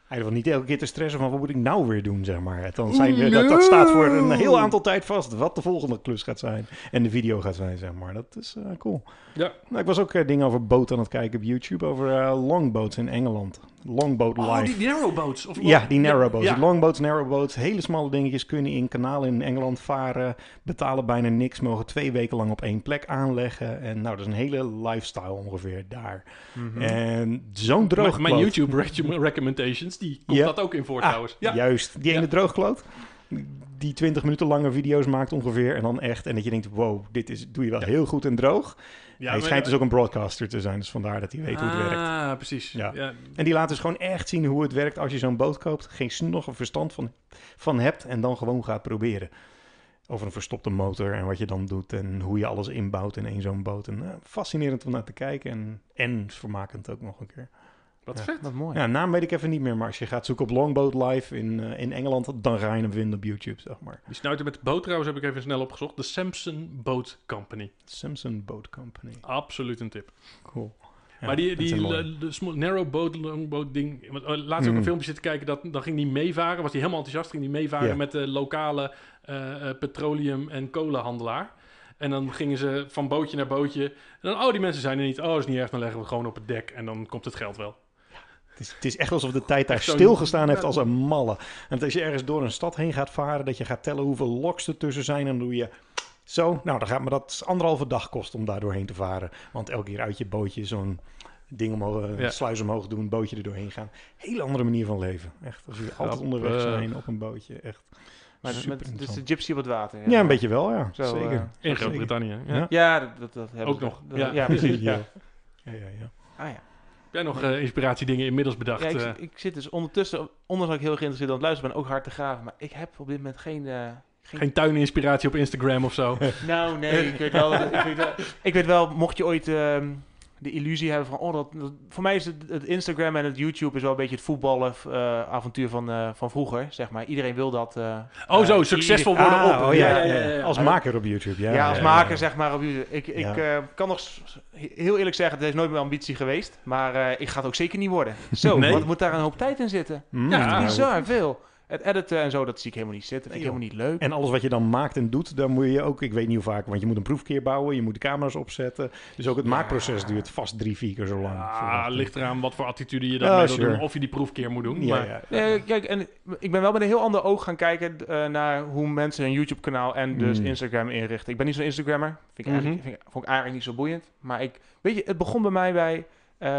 Hij wil niet elke keer te stressen van wat moet ik nou weer doen, zeg maar. Dan zijn we, dat, dat staat voor een heel aantal tijd vast wat de volgende klus gaat zijn. En de video gaat zijn, zeg maar. Dat is uh, cool. Ja. Nou, ik was ook uh, dingen over boot aan het kijken op YouTube. Over uh, longboats in Engeland. Longboat Life. Oh, die narrowboats. Of ja, die narrowboats. Ja. Longboats, narrowboats. Hele smalle dingetjes kunnen in kanalen in Engeland varen. Betalen bijna niks. Mogen twee weken lang op één plek aanleggen. En nou, dat is een hele lifestyle ongeveer daar. Mm-hmm. En zo'n droogkloot. Mijn YouTube recommendations, die komt ja. dat ook in voor trouwens. Ah, ja. Juist. Die ene ja. droogkloot. Die twintig minuten lange video's maakt ongeveer. En dan echt. En dat je denkt, wow, dit is, doe je wel ja. heel goed en droog. Ja, hij schijnt ja, dus ook een broadcaster te zijn. Dus vandaar dat hij weet ah, hoe het werkt. Ah, precies. Ja. Ja. En die laat dus gewoon echt zien hoe het werkt als je zo'n boot koopt. Geen snogge verstand van, van hebt. En dan gewoon gaat proberen. Over een verstopte motor en wat je dan doet. En hoe je alles inbouwt in één zo'n boot. En, nou, fascinerend om naar te kijken. En, en vermakend ook nog een keer. Wat ja, vet. Wat mooi. Ja, naam weet ik even niet meer. Maar als je gaat zoeken op Longboat Life in, uh, in Engeland, dan ga je hem vinden op YouTube, zeg maar. Die snuiter met de boot trouwens heb ik even snel opgezocht. De Samson Boat Company. Samson Boat Company. Absoluut een tip. Cool. Ja, maar die, die l- de small, narrow boat, longboat ding... Laatst ook mm. een filmpje zitten kijken, dat, dan ging die meevaren. Was die helemaal enthousiast, ging die meevaren yeah. met de lokale uh, petroleum- en kolenhandelaar. En dan gingen ze van bootje naar bootje. En dan, oh, die mensen zijn er niet. Oh, is niet erg, dan leggen we gewoon op het dek. En dan komt het geld wel. Het is, het is echt alsof de tijd daar stilgestaan heeft als een malle. En als je ergens door een stad heen gaat varen, dat je gaat tellen hoeveel loks er tussen zijn. En doe je zo. Nou, dan gaat me dat anderhalve dag kosten om daar doorheen te varen. Want elke keer uit je bootje zo'n ding omhoog, een ja. sluis omhoog doen, een bootje er doorheen gaan. Hele andere manier van leven. Echt, als jullie altijd onderweg zijn op een bootje. Echt. Maar met, dus de gypsy op het water. Ja, ja een beetje wel, ja. Zo, zeker. Uh, in Groot-Brittannië. Ja, ja? ja dat, dat, dat hebben we nog. Dat, ja. ja, precies. Ja. Ja, ja, ja. Ah ja. Heb jij nog uh, inspiratiedingen inmiddels bedacht? Ja, ik, uh... ik zit dus ondertussen, ondanks dat ik heel geïnteresseerd aan het luisteren ben, ook hard te graven. Maar ik heb op dit moment geen... Uh, geen... geen tuininspiratie op Instagram of zo? Nou, nee. Ik weet wel, ik weet wel, ik weet wel mocht je ooit... Um, de illusie hebben van... oh, dat, dat, voor mij is het, het Instagram en het YouTube... is wel een beetje het voetballen uh, avontuur van, uh, van vroeger, zeg maar. Iedereen wil dat... Uh, oh zo, uh, succesvol ieder... worden ah, op. Oh, ja, ja, ja, ja, ja. Als maker op YouTube, ja. Ja, als ja, maker, ja, zeg maar, op YouTube. Ik, ik ja. uh, kan nog heel eerlijk zeggen... het is nooit mijn ambitie geweest... maar uh, ik ga het ook zeker niet worden. Zo, nee. Want moet daar een hoop tijd in zitten. Mm, ja, ja, bizar veel. Het editen en zo, dat zie ik helemaal niet zitten. Vind ik helemaal niet leuk. En alles wat je dan maakt en doet, dan moet je ook... Ik weet niet hoe vaak, want je moet een proefkeer bouwen. Je moet de camera's opzetten. Dus ook het ja. maakproces duurt vast drie, vier keer zo lang. Ja, ligt eraan wat voor attitude je daarmee ja, wil sure. doen. Of je die proefkeer moet doen. Ja, maar, ja, ja. Nee, kijk, en ik ben wel met een heel ander oog gaan kijken... Uh, naar hoe mensen een YouTube-kanaal en dus mm. Instagram inrichten. Ik ben niet zo'n Instagrammer. Vind ik mm-hmm. vind, vond ik eigenlijk niet zo boeiend. Maar ik, weet je, het begon bij mij bij...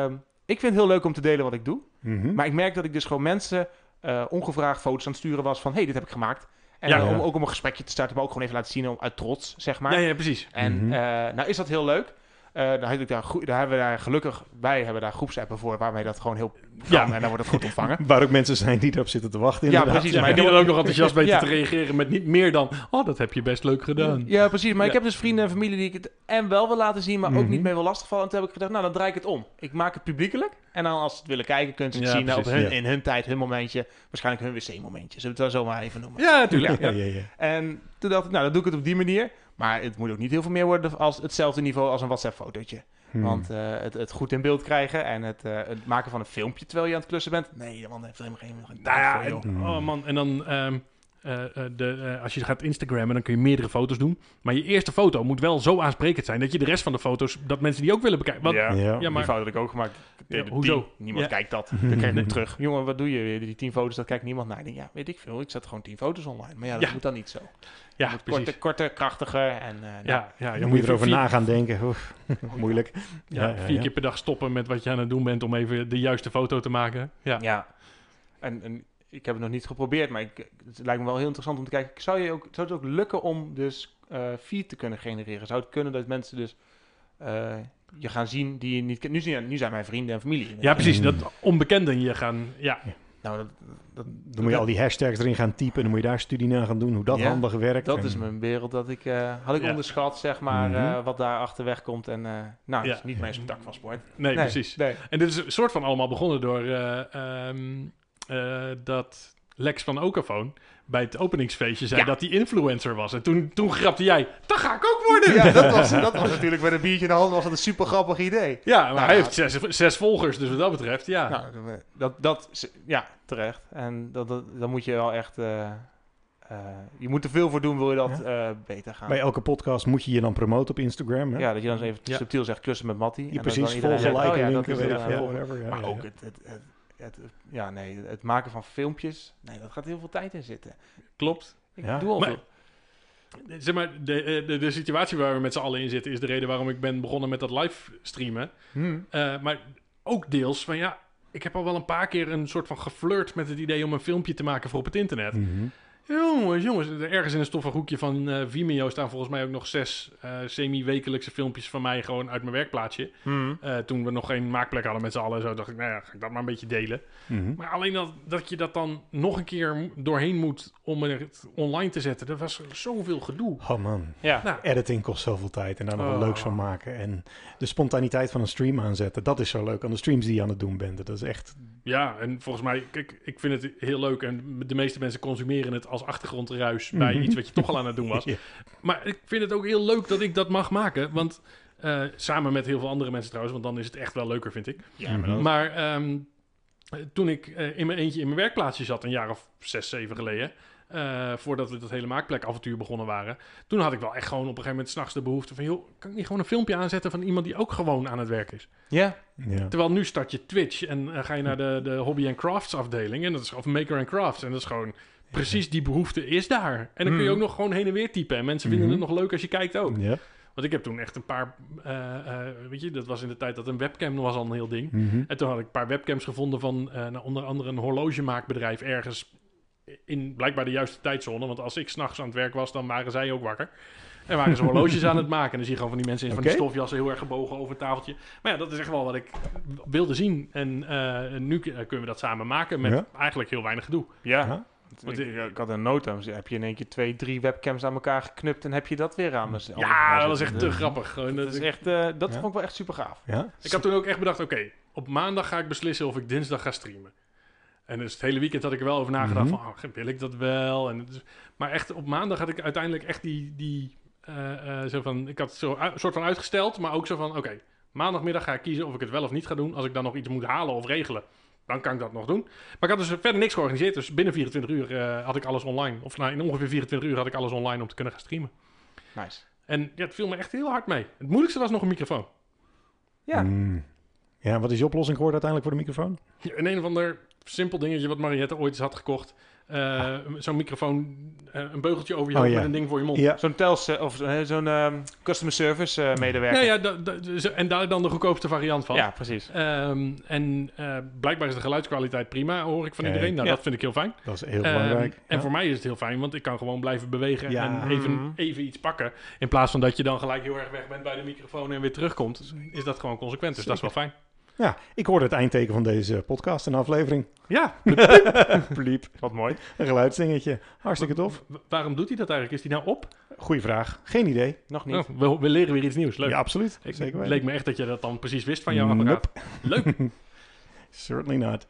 Um, ik vind het heel leuk om te delen wat ik doe. Mm-hmm. Maar ik merk dat ik dus gewoon mensen... Uh, ongevraagd foto's aan het sturen was van... hé, hey, dit heb ik gemaakt. En ja, ja. Om, ook om een gesprekje te starten... maar ook gewoon even laten zien om, uit trots, zeg maar. Ja, ja, precies. En mm-hmm. uh, nou is dat heel leuk. Uh, dan heb ik daar, daar hebben we daar gelukkig... wij hebben daar groepsappen voor... waarmee dat gewoon heel... ja. en dan wordt het goed ontvangen. Waar ook mensen zijn die erop zitten te wachten. Inderdaad. Ja, precies. Ja, maar ik ben er ook nog enthousiast bij ja. te reageren... met niet meer dan... oh, dat heb je best leuk gedaan. Ja, precies. Maar ja. ik heb dus vrienden en familie... die ik het en wel wil laten zien... maar mm-hmm. ook niet mee wil lastigvallen. En toen heb ik gedacht... nou, dan draai ik het om. Ik maak het publiekelijk... en dan als ze het willen kijken... kunnen ze het ja, zien precies, op hun, ja. in hun tijd, hun momentje. Waarschijnlijk hun wc-momentje. Zullen we het dan zomaar even noemen? Ja, natuurlijk. Ja, ja. Ja, ja, ja. En toen dacht ik... nou, dan doe ik het op die manier... Maar het moet ook niet heel veel meer worden als hetzelfde niveau als een WhatsApp-fotootje. Hmm. Want uh, het, het goed in beeld krijgen en het, uh, het maken van een filmpje terwijl je aan het klussen bent. Nee, man, heeft helemaal geen, geen tijd ja, voor, joh. En, oh man, en dan um, uh, de, uh, als je gaat Instagrammen, dan kun je meerdere foto's doen. Maar je eerste foto moet wel zo aansprekend zijn dat je de rest van de foto's, dat mensen die ook willen bekijken. Wat, ja, ja, ja, maar, die foto heb ik ook gemaakt. Ja, hoezo? Niemand ja. kijkt dat. Dan krijg je nee. terug. Jongen, wat doe je weer? Die tien foto's, dat kijkt niemand naar. Ja, weet ik veel. Ik zet gewoon tien foto's online. Maar ja, dat ja. moet dan niet zo. Ja, korter, korter, krachtiger. En, uh, ja, ja, ja, dan moet je, moet je erover vier... na gaan denken. Oef, moeilijk. Ja, ja, ja, vier ja. keer per dag stoppen met wat je aan het doen bent om even de juiste foto te maken. Ja, ja. En, en ik heb het nog niet geprobeerd, maar ik, het lijkt me wel heel interessant om te kijken. Zou, je ook, zou het ook lukken om dus uh, feed te kunnen genereren? Zou het kunnen dat mensen dus... Uh, je gaan zien die je niet kent. Nu zijn, nu zijn mijn vrienden en familie. Ja, precies. Dat onbekenden je gaan... Ja. ja. Nou, dat, dat, dan moet dat, je al die hashtags erin gaan typen... en dan moet je daar studie naar gaan doen... hoe dat ja, handig werkt. Dat en... is mijn wereld. Dat ik uh, had ik ja. onderschat, zeg maar... Mm-hmm. uh, wat daar achterweg komt. En uh, nou, ja. is niet ja. mijn tak van sport. Nee, nee precies. Nee. En dit is een soort van allemaal begonnen door... Uh, um, uh, dat Lex van Okafoon... bij het openingsfeestje zei ja. dat hij influencer was. En toen, toen grapte jij, dat ga ik ook worden! Ja, dat was, dat was natuurlijk met een biertje in de hand... was dat een super grappig idee. Ja, maar nou, hij heeft zes, zes volgers, dus wat dat betreft, ja. Nou, dat, dat, ja, terecht. En dat, dat, dan moet je wel echt... Uh, uh, je moet er veel voor doen, wil je dat ja. uh, beter gaan. Bij elke podcast moet je je dan promoten op Instagram, hè? Ja, dat je dan eens even ja. subtiel zegt, klussen met Mattie. Ja, en precies, volgen, liken, oh, ja, linken, weer, ja, whatever. Ja, maar ja, ook ja. het... het, het Het, ja, nee, het maken van filmpjes, nee, dat gaat heel veel tijd in zitten. Klopt. Ik ja. doe al maar, veel. Zeg maar, de, de, de situatie waar we met z'n allen in zitten... is de reden waarom ik ben begonnen met dat livestreamen. Hmm. Uh, maar ook deels van, ja, ik heb al wel een paar keer... een soort van geflirt met het idee om een filmpje te maken voor op het internet. Hmm. Jongens, jongens, ergens in een stoffig hoekje van uh, Vimeo... staan volgens mij ook nog zes uh, semi-wekelijkse filmpjes van mij... gewoon uit mijn werkplaatsje. Mm. Uh, toen we nog geen maakplek hadden met z'n allen... zo dacht ik, nou ja, ga ik dat maar een beetje delen. Mm-hmm. Maar alleen dat, dat je dat dan nog een keer doorheen moet... om het online te zetten, dat was zoveel gedoe. Oh man, ja. nou, editing kost zoveel tijd... en daar nog oh. wat leuks van maken. En de spontaniteit van een stream aanzetten... dat is zo leuk aan de streams die je aan het doen bent. Dat is echt... Ja, en volgens mij, kijk, ik vind het heel leuk... en de meeste mensen consumeren het... als achtergrondruis bij mm-hmm. iets wat je toch al aan het doen was. Ja. Maar ik vind het ook heel leuk dat ik dat mag maken. Want uh, samen met heel veel andere mensen trouwens... want dan is het echt wel leuker, vind ik. Ja, maar dat... maar um, toen ik uh, in mijn eentje in mijn werkplaatsje zat... een jaar of zes, zeven geleden... Uh, voordat we dat hele maakplekavontuur begonnen waren... toen had ik wel echt gewoon op een gegeven moment... 's nachts de behoefte van... joh, kan ik niet gewoon een filmpje aanzetten... van iemand die ook gewoon aan het werk is? Ja. ja. Terwijl nu start je Twitch... en uh, ga je naar de, de Hobby and Crafts afdeling... en dat is, of Maker and Crafts... en dat is gewoon... Precies, die behoefte is daar. En dan mm. kun je ook nog gewoon heen en weer typen. En mensen vinden mm-hmm. het nog leuk als je kijkt ook. Yeah. Want ik heb toen echt een paar... Uh, uh, weet je, dat was in de tijd dat een webcam was al een heel ding. Mm-hmm. En toen had ik een paar webcams gevonden van... Uh, nou, onder andere een horlogemaakbedrijf ergens... in blijkbaar de juiste tijdzone. Want als ik 's nachts aan het werk was, dan waren zij ook wakker. En waren ze horloges aan het maken. En dan zie je gewoon van die mensen in okay. van die stofjassen... heel erg gebogen over het tafeltje. Maar ja, dat is echt wel wat ik wilde zien. En uh, nu uh, kunnen we dat samen maken met ja. eigenlijk heel weinig gedoe. Ja. ja. Want ik, ik had een nota. Heb je in één keer twee, drie webcams aan elkaar geknupt en heb je dat weer aan mezelf? Ja, dat was echt te grappig. Dat, dat, is echt, uh, dat ja? vond ik wel echt super gaaf. Ja? Ik had toen ook echt bedacht, oké, okay, op maandag ga ik beslissen of ik dinsdag ga streamen. En dus het hele weekend had ik er wel over nagedacht mm-hmm. van, oh, wil ik dat wel? En dus, maar echt op maandag had ik uiteindelijk echt die... die uh, uh, zo van, ik had het zo, uh, soort van uitgesteld, maar ook zo van, oké, okay, maandagmiddag ga ik kiezen of ik het wel of niet ga doen. Als ik dan nog iets moet halen of regelen, dan kan ik dat nog doen. Maar ik had dus verder niks georganiseerd. Dus binnen vierentwintig uur uh, had ik alles online. Of nou, in ongeveer vierentwintig uur had ik alles online om te kunnen gaan streamen. Nice. En ja, het viel me echt heel hard mee. Het moeilijkste was nog een microfoon. Ja. Mm. Ja, wat is je oplossing geworden uiteindelijk voor de microfoon? Ja, een een of ander simpel dingetje wat Mariette ooit eens had gekocht. Uh, ah. Zo'n microfoon, uh, een beugeltje over je hoofd oh, ja. met een ding voor je mond. Ja. Zo'n tels of zo'n uh, customer service uh, medewerker. Ja, ja, da, da, en daar dan de goedkoopste variant van. Ja, precies. Um, en uh, blijkbaar is de geluidskwaliteit prima, hoor ik van hey. iedereen. Nou, ja. dat vind ik heel fijn. Dat is heel um, belangrijk. En ja. voor mij is het heel fijn, want ik kan gewoon blijven bewegen ja. en even, even iets pakken. In plaats van dat je dan gelijk heel erg weg bent bij de microfoon en weer terugkomt, is dat gewoon consequent. Dus Zeker. Dat is wel fijn. Ja, ik hoorde het eindteken van deze podcast en aflevering. Ja, bliep, bliep. Wat mooi. Een geluidsdingetje. Hartstikke tof. Wa- waarom doet hij dat eigenlijk? Is hij nou op? Goeie vraag. Geen idee. Nog niet. Oh, we, we leren weer iets nieuws. Leuk. Ja, absoluut. Ik, Zeker het leek me echt dat je dat dan precies wist van jouw apparaat. Nope. Leuk. Certainly not.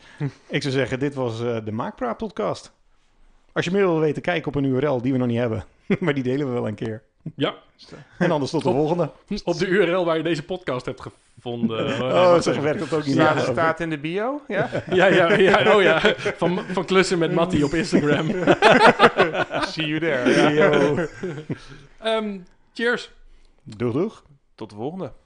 Ik zou zeggen, dit was uh, de Maakpraat podcast. Als je meer wil weten, kijk op een U R L die we nog niet hebben. Maar die delen we wel een keer. Ja. En anders tot de op, volgende. Op de U R L waar je deze podcast hebt gevonden. Oh, zo werkt dat ook niet. Ja, dat staat in de bio. Ja, ja, ja, ja, oh ja. Van, van klussen met Mattie op Instagram. See you there. Ja. Um, cheers. Doeg, doeg. Tot de volgende.